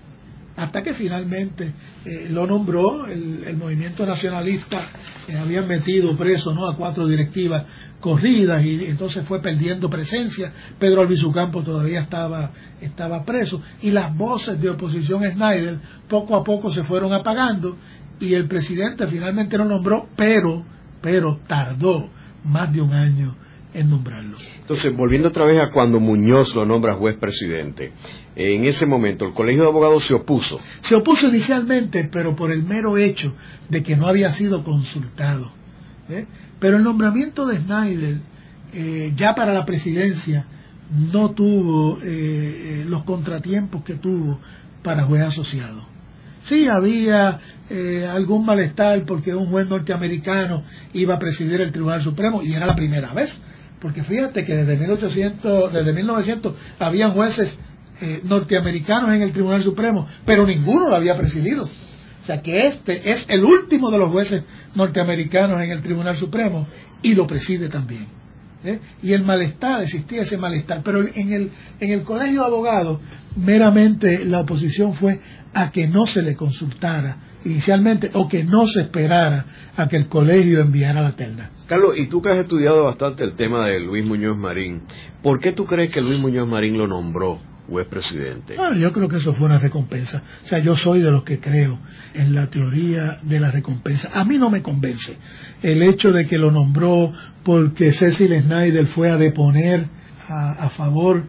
hasta que finalmente eh, lo nombró. El, el movimiento nacionalista eh, habían metido preso, ¿no?, a cuatro directivas corridas, y entonces fue perdiendo presencia. Pedro Albizu Campos todavía estaba, estaba preso, y las voces de oposición a Snyder poco a poco se fueron apagando, y el presidente finalmente lo nombró, pero, pero tardó más de un año en nombrarlo. Entonces, volviendo otra vez a cuando Muñoz lo nombra juez presidente, en ese momento el Colegio de Abogados se opuso. Se opuso inicialmente, pero por el mero hecho de que no había sido consultado. ¿eh? Pero el nombramiento de Snyder, eh, ya para la presidencia, no tuvo eh, los contratiempos que tuvo para juez asociado. Sí, había eh, algún malestar porque un juez norteamericano iba a presidir el Tribunal Supremo, y era la primera vez, porque fíjate que desde mil ochocientos, desde mil novecientos habían jueces eh, norteamericanos en el Tribunal Supremo, pero ninguno lo había presidido. O sea que este es el último de los jueces norteamericanos en el Tribunal Supremo, y lo preside también. ¿Eh? Y el malestar, existía ese malestar, pero en el en el Colegio de Abogados meramente la oposición fue a que no se le consultara inicialmente, o que no se esperara a que el colegio enviara la terna. Carlos, y tú que has estudiado bastante el tema de Luis Muñoz Marín, ¿por qué tú crees que Luis Muñoz Marín lo nombró juez presidente? Bueno, yo creo que eso fue una recompensa. O sea, yo soy de los que creo en la teoría de la recompensa. A mí no me convence el hecho de que lo nombró porque Cecil Snyder fue a deponer a, a favor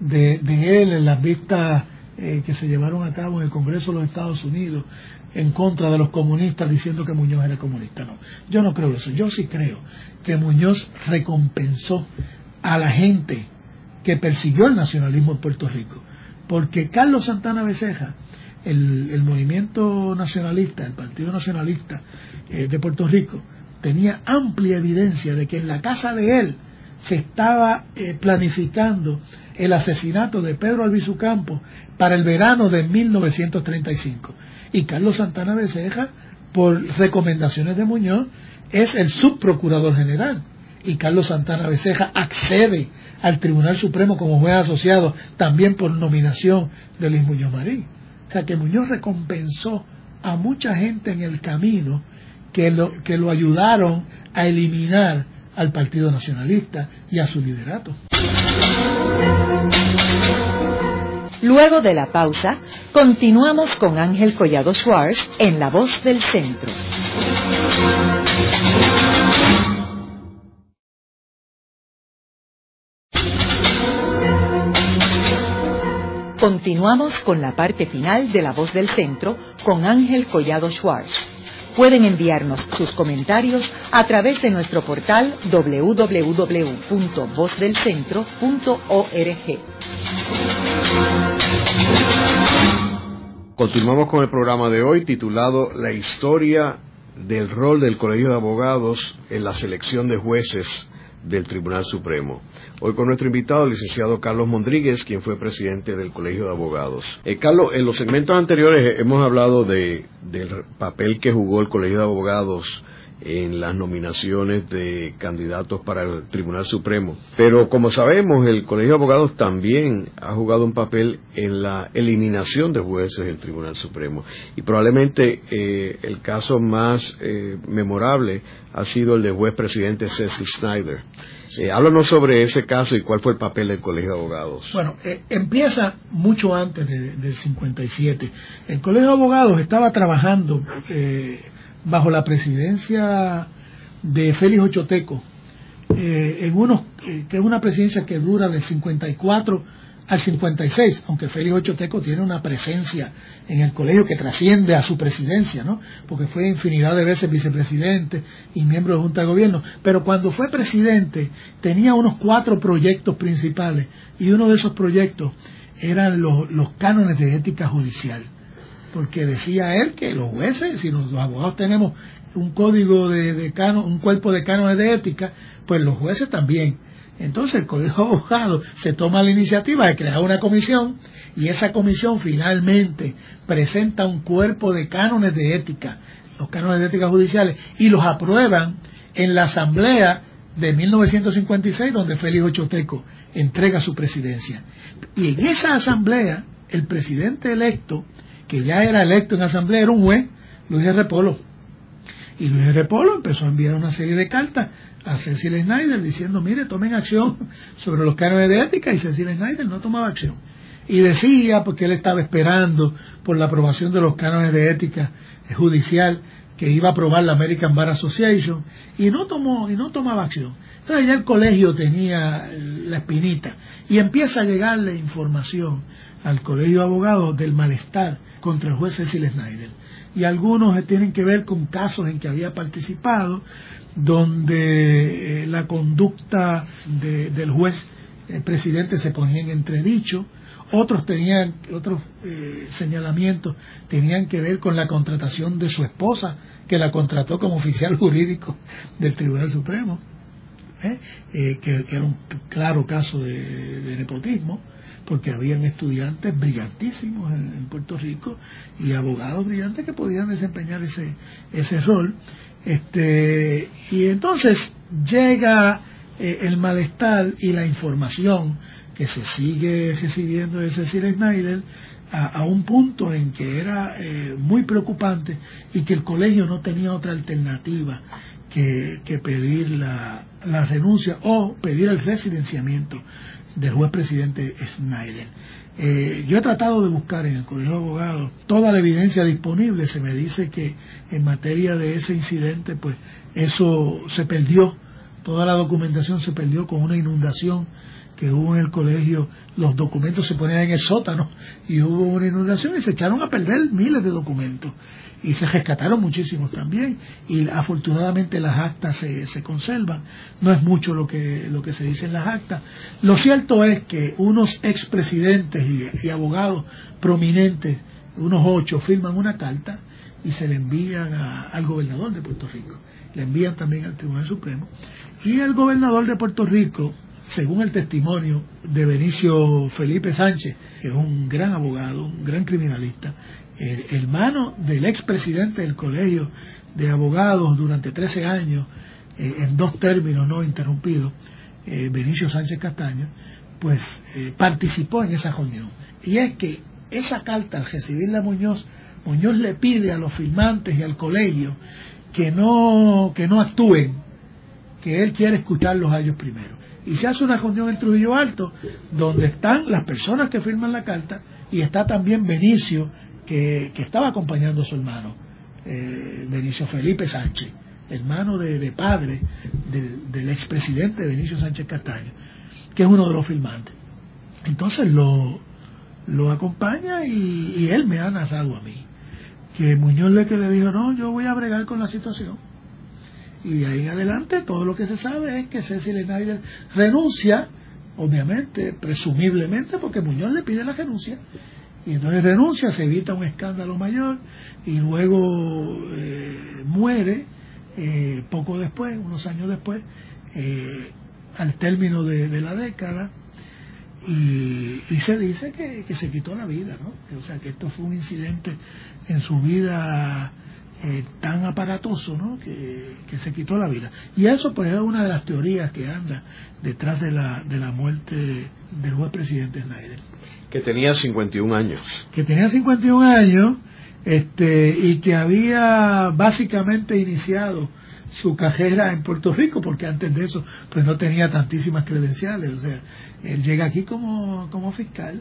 de, de él en las vistas eh, que se llevaron a cabo en el Congreso de los Estados Unidos en contra de los comunistas, diciendo que Muñoz era comunista. No, yo no creo eso. Yo sí creo que Muñoz recompensó a la gente que persiguió el nacionalismo en Puerto Rico, porque Carlos Santana Beceja, el, el movimiento nacionalista, el Partido Nacionalista eh, de Puerto Rico, tenía amplia evidencia de que en la casa de él se estaba eh, planificando el asesinato de Pedro Albizu Campos para el verano de mil novecientos treinta y cinco, y Carlos Santana Beceja, por recomendaciones de Muñoz, es el subprocurador general, y Carlos Santana Beceja accede al Tribunal Supremo como juez asociado, también por nominación de Luis Muñoz Marín. O sea que Muñoz recompensó a mucha gente en el camino que lo, que lo ayudaron a eliminar al Partido Nacionalista y a su liderato. Luego de la pausa, continuamos con Ángel Collado Schwarz en La Voz del Centro. Continuamos con la parte final de La Voz del Centro con Ángel Collado Schwarz. Pueden enviarnos sus comentarios a través de nuestro portal doble u doble u doble u punto voz del centro punto org. Continuamos con el programa de hoy, titulado La historia del rol del Colegio de Abogados en la selección de jueces del Tribunal Supremo. Hoy con nuestro invitado, el licenciado Carlos Mondríguez, quien fue presidente del Colegio de Abogados. Eh, Carlos, en los segmentos anteriores hemos hablado de, del papel que jugó el Colegio de Abogados en las nominaciones de candidatos para el Tribunal Supremo, pero como sabemos, el Colegio de Abogados también ha jugado un papel en la eliminación de jueces del Tribunal Supremo, y probablemente eh, el caso más eh, memorable ha sido el del juez presidente Cecil Snyder. Eh, háblanos sobre ese caso y cuál fue el papel del Colegio de Abogados. Bueno, eh, empieza mucho antes de, del cincuenta y siete. El Colegio de Abogados estaba trabajando eh, bajo la presidencia de Félix Ochoteco, eh, en unos, eh, que es una presidencia que dura del cincuenta y cuatro al cincuenta y seis, aunque Félix Ochoteco tiene una presencia en el colegio que trasciende a su presidencia, ¿no? Porque fue infinidad de veces vicepresidente y miembro de Junta de Gobierno, pero cuando fue presidente tenía unos cuatro proyectos principales, y uno de esos proyectos eran los, los cánones de ética judicial, porque decía él que los jueces, si los, los abogados tenemos un código de, de cano, un cuerpo de cánones de ética, pues los jueces también. Entonces el Colegio de Abogados se toma la iniciativa de crear una comisión, y esa comisión finalmente presenta un cuerpo de cánones de ética, los cánones de ética judiciales, y los aprueban en la asamblea de mil novecientos cincuenta y seis, donde Félix Ochoteco entrega su presidencia. Y en esa asamblea, el presidente electo, que ya era electo en asamblea, era un juez, Luis R. Polo. Y Luis R. Polo empezó a enviar una serie de cartas a Cecil Snyder diciendo, mire, tomen acción sobre los cánones de ética, y Cecil Snyder no tomaba acción. Y decía, porque él estaba esperando por la aprobación de los cánones de ética judicial que iba a aprobar la American Bar Association, y no tomó y no tomaba acción. Entonces ya el colegio tenía la espinita, y empieza a llegarle información al Colegio de Abogados del malestar contra el juez Cecil Snyder. Y algunos tienen que ver con casos en que había participado, donde eh, la conducta de, del juez eh, presidente se ponía en entredicho. Otros tenían otros eh, señalamientos tenían que ver con la contratación de su esposa, que la contrató como oficial jurídico del Tribunal Supremo, ¿eh? Eh, que, que era un claro caso de, de nepotismo, porque habían estudiantes brillantísimos en, en Puerto Rico y abogados brillantes que podían desempeñar ese ese rol. Este, y entonces llega eh, el malestar y la información que se sigue recibiendo de Cecil Snyder a, a un punto en que era eh, muy preocupante, y que el colegio no tenía otra alternativa que, que pedir la, la renuncia o pedir el residenciamiento del juez presidente Snyder. Eh, yo he tratado de buscar en el Colegio de Abogados toda la evidencia disponible. Se me dice que en materia de ese incidente, pues eso se perdió, toda la documentación se perdió con una inundación que hubo en el colegio. Los documentos se ponían en el sótano, y hubo una inundación y se echaron a perder miles de documentos, y se rescataron muchísimos también, y afortunadamente las actas se, se conservan. No es mucho lo que lo que se dice en las actas. Lo cierto es que unos expresidentes y, y abogados prominentes, unos ocho, firman una carta y se le envían a, al gobernador de Puerto Rico, le envían también al Tribunal Supremo, y el gobernador de Puerto Rico, según el testimonio de Benicio Felipe Sánchez, que es un gran abogado, un gran criminalista, el hermano del expresidente del Colegio de Abogados durante trece años, eh, en dos términos no interrumpidos, eh, Benicio Sánchez Castaño, pues eh, participó en esa reunión. Y es que esa carta, al recibirla Muñoz, Muñoz le pide a los firmantes y al colegio que no, que no actúen, que él quiere escucharlos a ellos primero. Y se hace una reunión en Trujillo Alto, donde están las personas que firman la carta, y está también Benicio, que, que estaba acompañando a su hermano, eh, Benicio Felipe Sánchez, hermano de, de padre de, del expresidente Benicio Sánchez Castaño, que es uno de los firmantes. Entonces lo, lo acompaña, y, y él me ha narrado a mí que Muñoz le, que le dijo, no, yo voy a bregar con la situación. Y de ahí en adelante todo lo que se sabe es que Cecil Snyder renuncia, obviamente, presumiblemente, porque Muñoz le pide la renuncia, y entonces renuncia, se evita un escándalo mayor, y luego eh, muere eh, poco después, unos años después, eh, al término de, de la década, y, y se dice que, que se quitó la vida, ¿no? O sea, que esto fue un incidente en su vida Eh, tan aparatoso, ¿no?, que, que se quitó la vida. Y eso, pues, es una de las teorías que anda detrás de la de la muerte del juez presidente Snyder, que tenía cincuenta y un años, que tenía cincuenta y un años, este, y que había básicamente iniciado su carrera en Puerto Rico, porque antes de eso, pues, no tenía tantísimas credenciales. O sea, él llega aquí como como fiscal,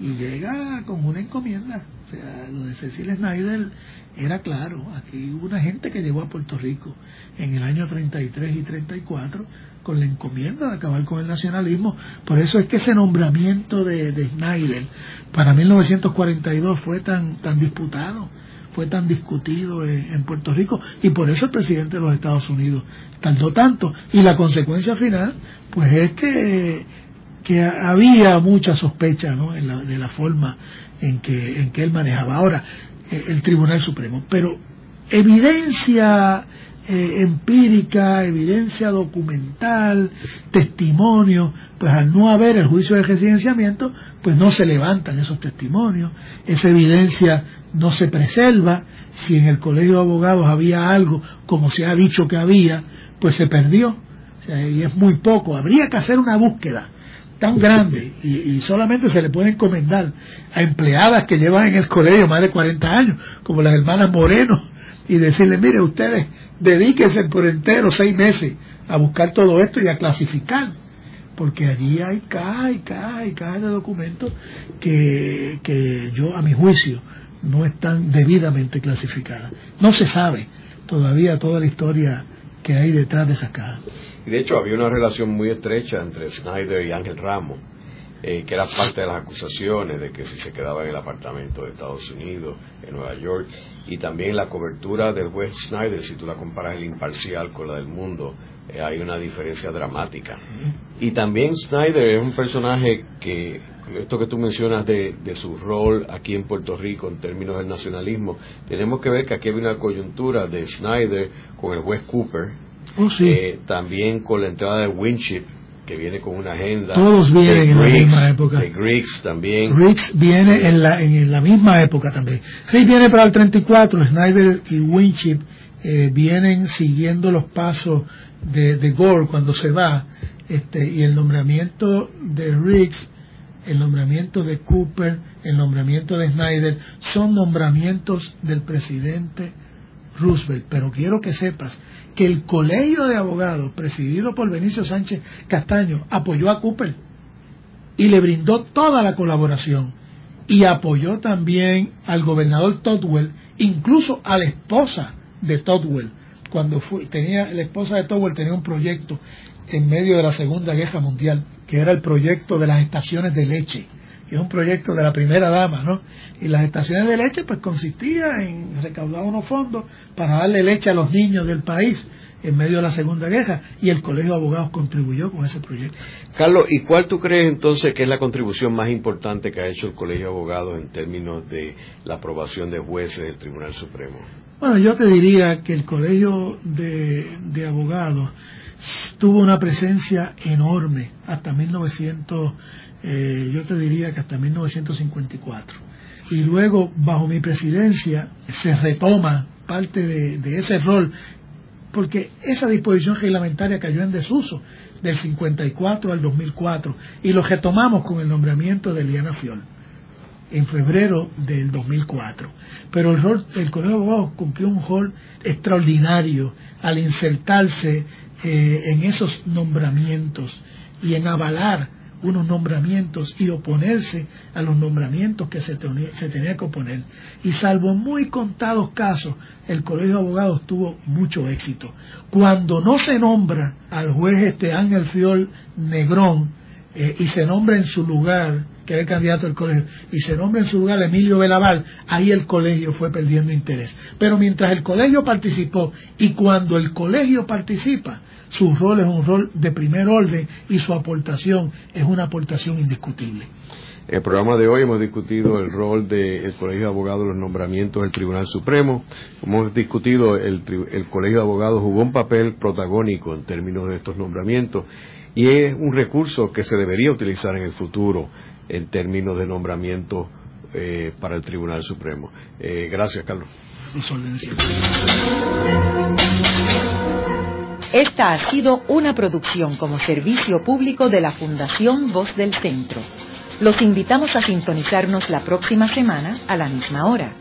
y llega con una encomienda. O sea, lo de Cecil Snyder era claro. Aquí hubo una gente que llegó a Puerto Rico en el año treinta y tres y treinta y cuatro con la encomienda de acabar con el nacionalismo. Por eso es que ese nombramiento de, de Snyder para mil novecientos cuarenta y dos fue tan, tan disputado, fue tan discutido en, en Puerto Rico, y por eso el presidente de los Estados Unidos tardó tanto. Y la consecuencia final, pues es que que había mucha sospecha, ¿no?, en la, de la forma en que, en que él manejaba. Ahora, el Tribunal Supremo, pero evidencia eh, empírica, evidencia documental, testimonio, pues al no haber el juicio de residenciamiento, pues no se levantan esos testimonios, esa evidencia no se preserva. Si en el Colegio de Abogados había algo, como se ha dicho que había, pues se perdió, o sea, y es muy poco. Habría que hacer una búsqueda tan grande, y, y solamente se le puede encomendar a empleadas que llevan en el colegio más de cuarenta años, como las hermanas Moreno, y decirle: mire, ustedes dedíquense por entero seis meses a buscar todo esto y a clasificar, porque allí hay cajas y cajas y cajas de documentos que, que yo, a mi juicio, no están debidamente clasificadas. No se sabe todavía toda la historia que hay detrás de esas cajas. Y de hecho había una relación muy estrecha entre Snyder y Ángel Ramos, eh, que era parte de las acusaciones de que si se quedaba en el apartamento de Estados Unidos, en Nueva York, y también la cobertura del juez Snyder. Si tú la comparas el imparcial con la del Mundo, eh, hay una diferencia dramática. Y también Snyder es un personaje que, esto que tú mencionas de, de su rol aquí en Puerto Rico en términos del nacionalismo, tenemos que ver que aquí había una coyuntura de Snyder con el juez Cooper. Oh, sí. Eh, también con la entrada de Winship, que viene con una agenda. Todos vienen en Riggs, la misma época. De Riggs también. Riggs viene en la, en la misma época también. Riggs viene para el treinta y cuatro, Snyder y Winship eh, vienen siguiendo los pasos de, de Gore cuando se va, este, y el nombramiento de Riggs, el nombramiento de Cooper, el nombramiento de Snyder, son nombramientos del presidente Roosevelt. Pero quiero que sepas que el Colegio de Abogados, presidido por Benicio Sánchez Castaño, apoyó a Cooper y le brindó toda la colaboración, y apoyó también al gobernador Tugwell, incluso a la esposa de Tugwell. Cuando fue, tenía, la esposa de Tugwell tenía un proyecto en medio de la Segunda Guerra Mundial, que era el proyecto de las estaciones de leche, que es un proyecto de la primera dama, ¿no? Y las estaciones de leche, pues, consistía en recaudar unos fondos para darle leche a los niños del país en medio de la Segunda Guerra, y el Colegio de Abogados contribuyó con ese proyecto. Carlos, ¿y cuál tú crees entonces que es la contribución más importante que ha hecho el Colegio de Abogados en términos de la aprobación de jueces del Tribunal Supremo? Bueno, yo te diría que el Colegio de, de Abogados tuvo una presencia enorme hasta mil novecientos, eh, yo te diría que hasta mil novecientos cincuenta y cuatro, y luego bajo mi presidencia se retoma parte de, de ese rol, porque esa disposición reglamentaria cayó en desuso del cincuenta y cuatro al dos mil cuatro, y lo retomamos con el nombramiento de Eliana Fiol en febrero del dos mil cuatro. Pero el, rol, el Colegio de Abogados cumplió un rol extraordinario al insertarse eh, en esos nombramientos y en avalar unos nombramientos y oponerse a los nombramientos que se, tenía, se tenía que oponer. Y salvo muy contados casos, el Colegio de Abogados tuvo mucho éxito. Cuando no se nombra al juez este Ángel Fiol Negrón eh, y se nombra en su lugar, que era el candidato del colegio, y se nombra en su lugar Emilio Belaval, ahí el colegio fue perdiendo interés. Pero mientras el colegio participó, y cuando el colegio participa, su rol es un rol de primer orden, y su aportación es una aportación indiscutible. En el programa de hoy hemos discutido el rol del Colegio de Abogados, los nombramientos del Tribunal Supremo. Hemos discutido el, el Colegio de Abogados jugó un papel protagónico en términos de estos nombramientos, y es un recurso que se debería utilizar en el futuro en términos de nombramiento eh, para el Tribunal Supremo. Eh, gracias, Carlos. Esta ha sido una producción como servicio público de la Fundación Voz del Centro. Los invitamos a sintonizarnos la próxima semana a la misma hora.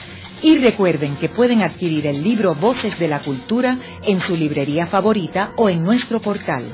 Y recuerden que pueden adquirir el libro Voces de la Cultura en su librería favorita o en nuestro portal.